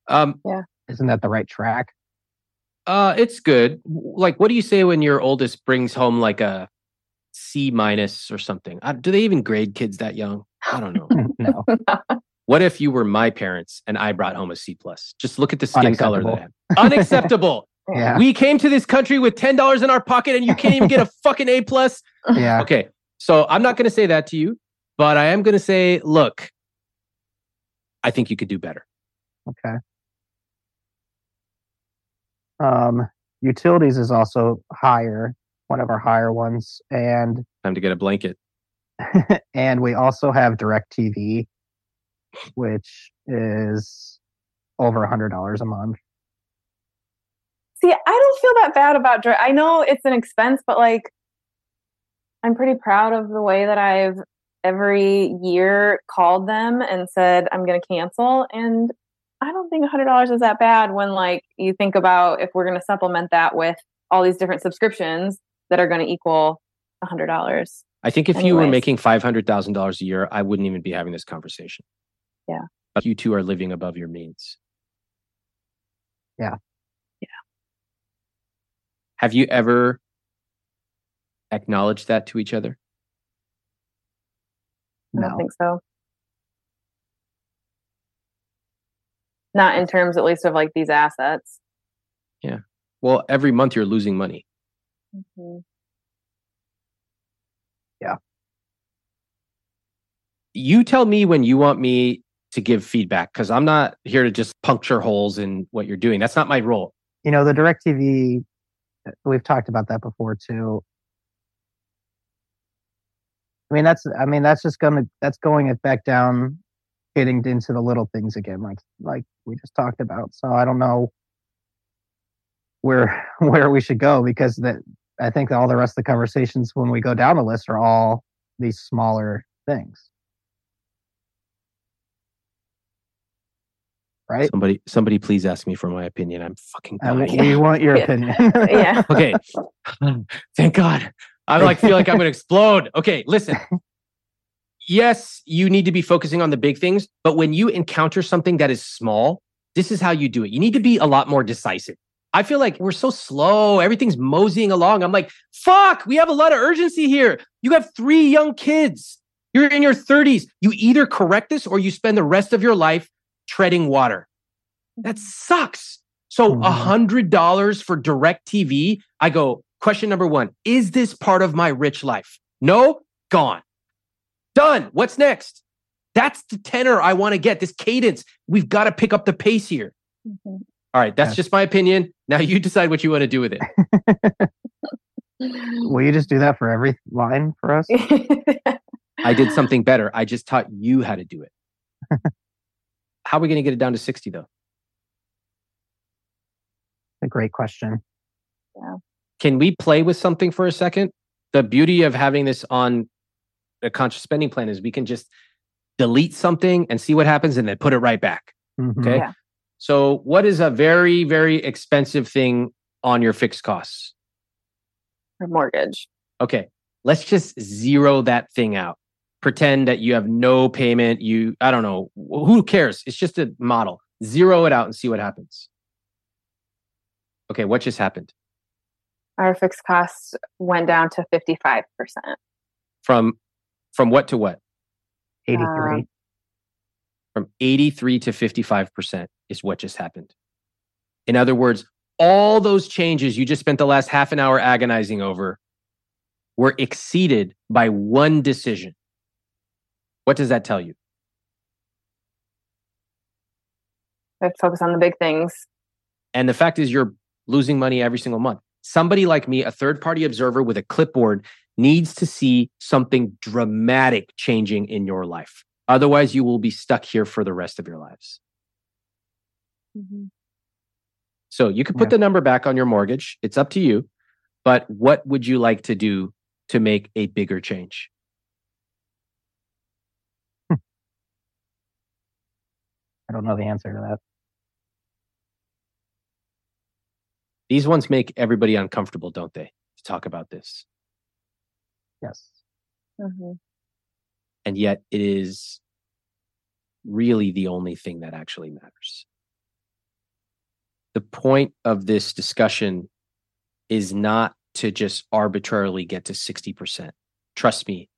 um, yeah, isn't that the right track? Uh, it's good. Like, what do you say when your oldest brings home like a C minus or something? Uh, do they even grade kids that young? I don't know. No. What if you were my parents and I brought home a C plus? Just look at the skin color that I have. Unacceptable. Yeah. We came to this country with ten dollars in our pocket and you can't even get a fucking A plus. Yeah. Okay. So I'm not going to say that to you, but I am going to say, look, I think you could do better. Okay. Um, utilities is also higher, one of our higher ones. And time to get a blanket. And we also have DirecTV, which is over one hundred dollars a month. See, I don't feel that bad about direct. I know it's an expense, but like, I'm pretty proud of the way that I've every year called them and said, I'm going to cancel. And I don't think one hundred dollars is that bad when like you think about if we're going to supplement that with all these different subscriptions that are going to equal one hundred dollars. I think if Anyways. you were making five hundred thousand dollars a year, I wouldn't even be having this conversation. Yeah. But you two are living above your means. Yeah. Yeah. Have you ever acknowledged that to each other? No. I don't think so. Not in terms, at least, of like these assets. Yeah. Well, every month you're losing money. Mm-hmm. Yeah. You tell me when you want me to give feedback, because I'm not here to just puncture holes in what you're doing. That's not my role. You know, the DirecTV, we've talked about that before too. I mean, that's, I mean, that's just going to, that's going it back down, getting into the little things again, like, like we just talked about. So I don't know where, where we should go, because that, I think that all the rest of the conversations when we go down the list are all these smaller things. Right? Somebody, somebody please ask me for my opinion. I'm fucking dying. Um, we want your opinion. Yeah. Okay. Thank God. I like feel like I'm going to explode. Okay, listen. Yes, you need to be focusing on the big things, but when you encounter something that is small, this is how you do it. You need to be a lot more decisive. I feel like we're so slow. Everything's moseying along. I'm like, fuck, we have a lot of urgency here. You have three young kids. You're in your thirties. You either correct this or you spend the rest of your life treading water. That sucks. So one hundred dollars for DirecTV, I go, question number one, is this part of my rich life? No, gone. Done. What's next? That's the tenor I want to get. This cadence. We've got to pick up the pace here. Mm-hmm. All right. That's yes. just my opinion. Now you decide what you want to do with it. Will you just do that for every line for us? I did something better. I just taught you how to do it. How are we going to get it down to sixty though? A great question. Yeah. Can we play with something for a second? The beauty of having this on a conscious spending plan is we can just delete something and see what happens and then put it right back. Mm-hmm. Okay. Yeah. So what is a very, very expensive thing on your fixed costs? A mortgage. Okay. Let's just zero that thing out. Pretend that you have no payment. You, I don't know. Who cares? It's just a model. Zero it out and see what happens. Okay. What just happened? Our fixed costs went down to fifty-five percent. From from what to what? eighty-three. Um, from eighty-three to fifty-five percent is what just happened. In other words, all those changes you just spent the last half an hour agonizing over were exceeded by one decision. What does that tell you? I have to focus on the big things. And the fact is you're losing money every single month. Somebody like me, a third-party observer with a clipboard, needs to see something dramatic changing in your life. Otherwise, you will be stuck here for the rest of your lives. Mm-hmm. So you could put yeah. the number back on your mortgage. It's up to you. But what would you like to do to make a bigger change? I don't know the answer to that. These ones make everybody uncomfortable, don't they? To talk about this. Yes. Mm-hmm. And yet it is really the only thing that actually matters. The point of this discussion is not to just arbitrarily get to sixty percent. Trust me,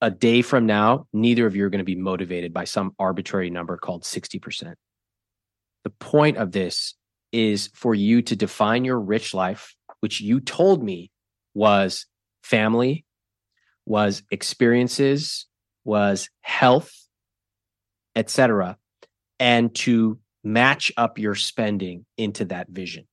a day from now, neither of you are going to be motivated by some arbitrary number called sixty percent. The point of this is for you to define your rich life, which you told me was family, was experiences, was health, et cetera, and to match up your spending into that vision.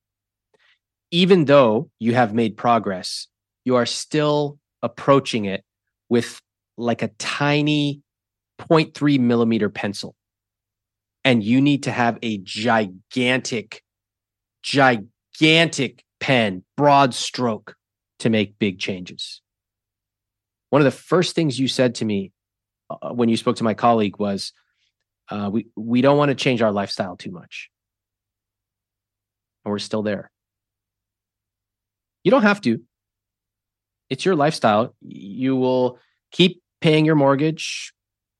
Even though you have made progress, you are still approaching it with like a tiny zero point three millimeter pencil, and you need to have a gigantic gigantic pen, broad stroke to make big changes. One of the first things you said to me uh, when you spoke to my colleague was, uh, we, we don't want to change our lifestyle too much. And we're still there. You don't have to. It's your lifestyle. You will keep paying your mortgage.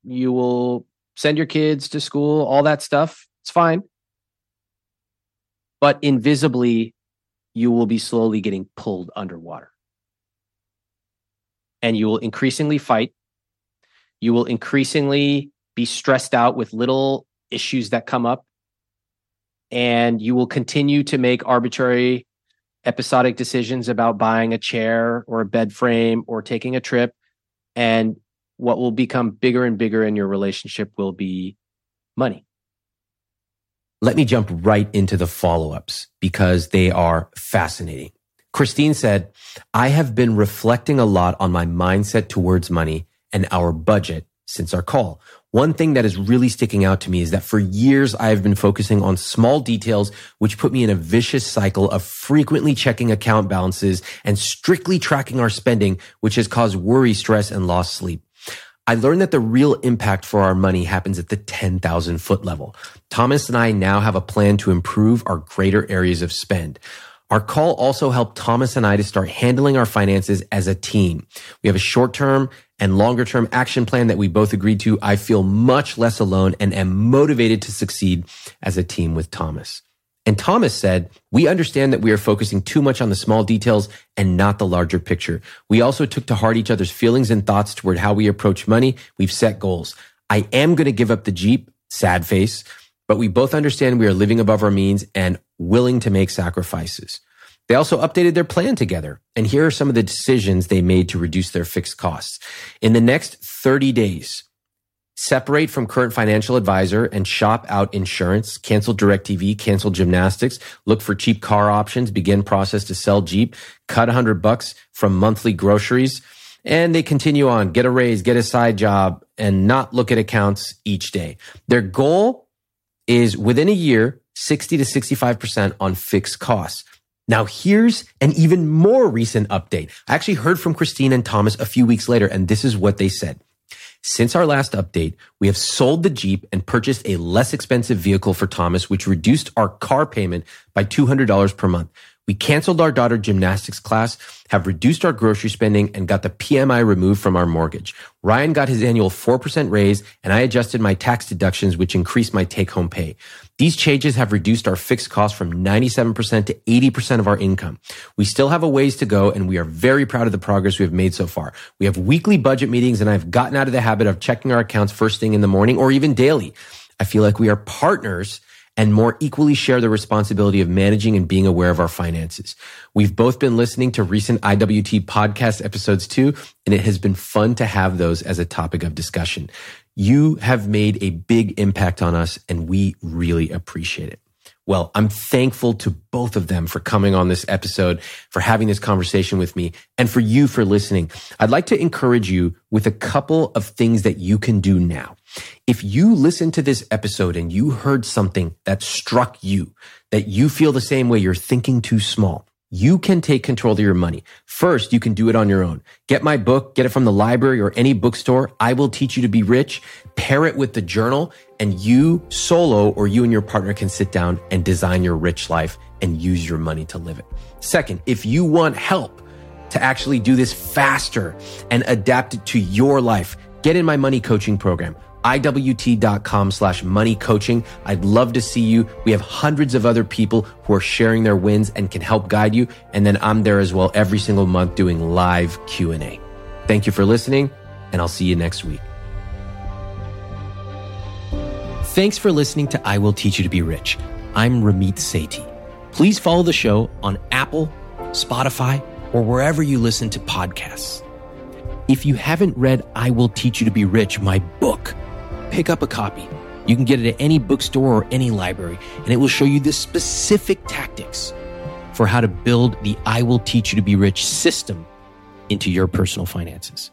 You will send your kids to school, all that stuff. It's fine. But invisibly, you will be slowly getting pulled underwater. And you will increasingly fight. You will increasingly be stressed out with little issues that come up, and you will continue to make arbitrary, episodic decisions about buying a chair or a bed frame or taking a trip. And what will become bigger and bigger in your relationship will be money. Let me jump right into the follow-ups because they are fascinating. Christine said, I have been reflecting a lot on my mindset towards money and our budget since our call. One thing that is really sticking out to me is that for years, I have been focusing on small details, which put me in a vicious cycle of frequently checking account balances and strictly tracking our spending, which has caused worry, stress, and lost sleep. I learned that the real impact for our money happens at the ten thousand foot level. Thomas and I now have a plan to improve our greater areas of spend. Our call also helped Thomas and I to start handling our finances as a team. We have a short-term and longer-term action plan that we both agreed to. I feel much less alone and am motivated to succeed as a team with Thomas. And Thomas said, we understand that we are focusing too much on the small details and not the larger picture. We also took to heart each other's feelings and thoughts toward how we approach money. We've set goals. I am going to give up the Jeep, sad face, but we both understand we are living above our means and willing to make sacrifices. They also updated their plan together. And here are some of the decisions they made to reduce their fixed costs. In the next thirty days, separate from current financial advisor and shop out insurance, cancel DirecTV, cancel gymnastics, look for cheap car options, begin process to sell Jeep, cut one hundred bucks from monthly groceries. And they continue on, get a raise, get a side job, and not look at accounts each day. Their goal is within a year, sixty to sixty-five percent on fixed costs. Now here's an even more recent update. I actually heard from Christine and Thomas a few weeks later, and this is what they said. Since our last update, we have sold the Jeep and purchased a less expensive vehicle for Thomas, which reduced our car payment by two hundred dollars per month. We canceled our daughter's gymnastics class, have reduced our grocery spending, and got the P M I removed from our mortgage. Ryan got his annual four percent raise, and I adjusted my tax deductions, which increased my take-home pay. These changes have reduced our fixed costs from ninety-seven percent to eighty percent of our income. We still have a ways to go, and we are very proud of the progress we have made so far. We have weekly budget meetings, and I've gotten out of the habit of checking our accounts first thing in the morning or even daily. I feel like we are partners and more equally share the responsibility of managing and being aware of our finances. We've both been listening to recent I W T podcast episodes too, and it has been fun to have those as a topic of discussion. You have made a big impact on us, and we really appreciate it. Well, I'm thankful to both of them for coming on this episode, for having this conversation with me, and for you for listening. I'd like to encourage you with a couple of things that you can do now. If you listen to this episode and you heard something that struck you, that you feel the same way, you're thinking too small, you can take control of your money. First, you can do it on your own. Get my book, get it from the library or any bookstore. I Will Teach You to Be Rich. Pair it with the journal, and you solo or you and your partner can sit down and design your rich life and use your money to live it. Second, if you want help to actually do this faster and adapt it to your life, get in my money coaching program. I W T dot com slash money coaching. I'd love to see you. We have hundreds of other people who are sharing their wins and can help guide you. And then I'm there as well every single month doing live Q and A. Thank you for listening, and I'll see you next week. Thanks for listening to I Will Teach You to Be Rich. I'm Ramit Sethi. Please follow the show on Apple, Spotify, or wherever you listen to podcasts. If you haven't read I Will Teach You to Be Rich, my book, pick up a copy. You can get it at any bookstore or any library, and it will show you the specific tactics for how to build the I Will Teach You to Be Rich system into your personal finances.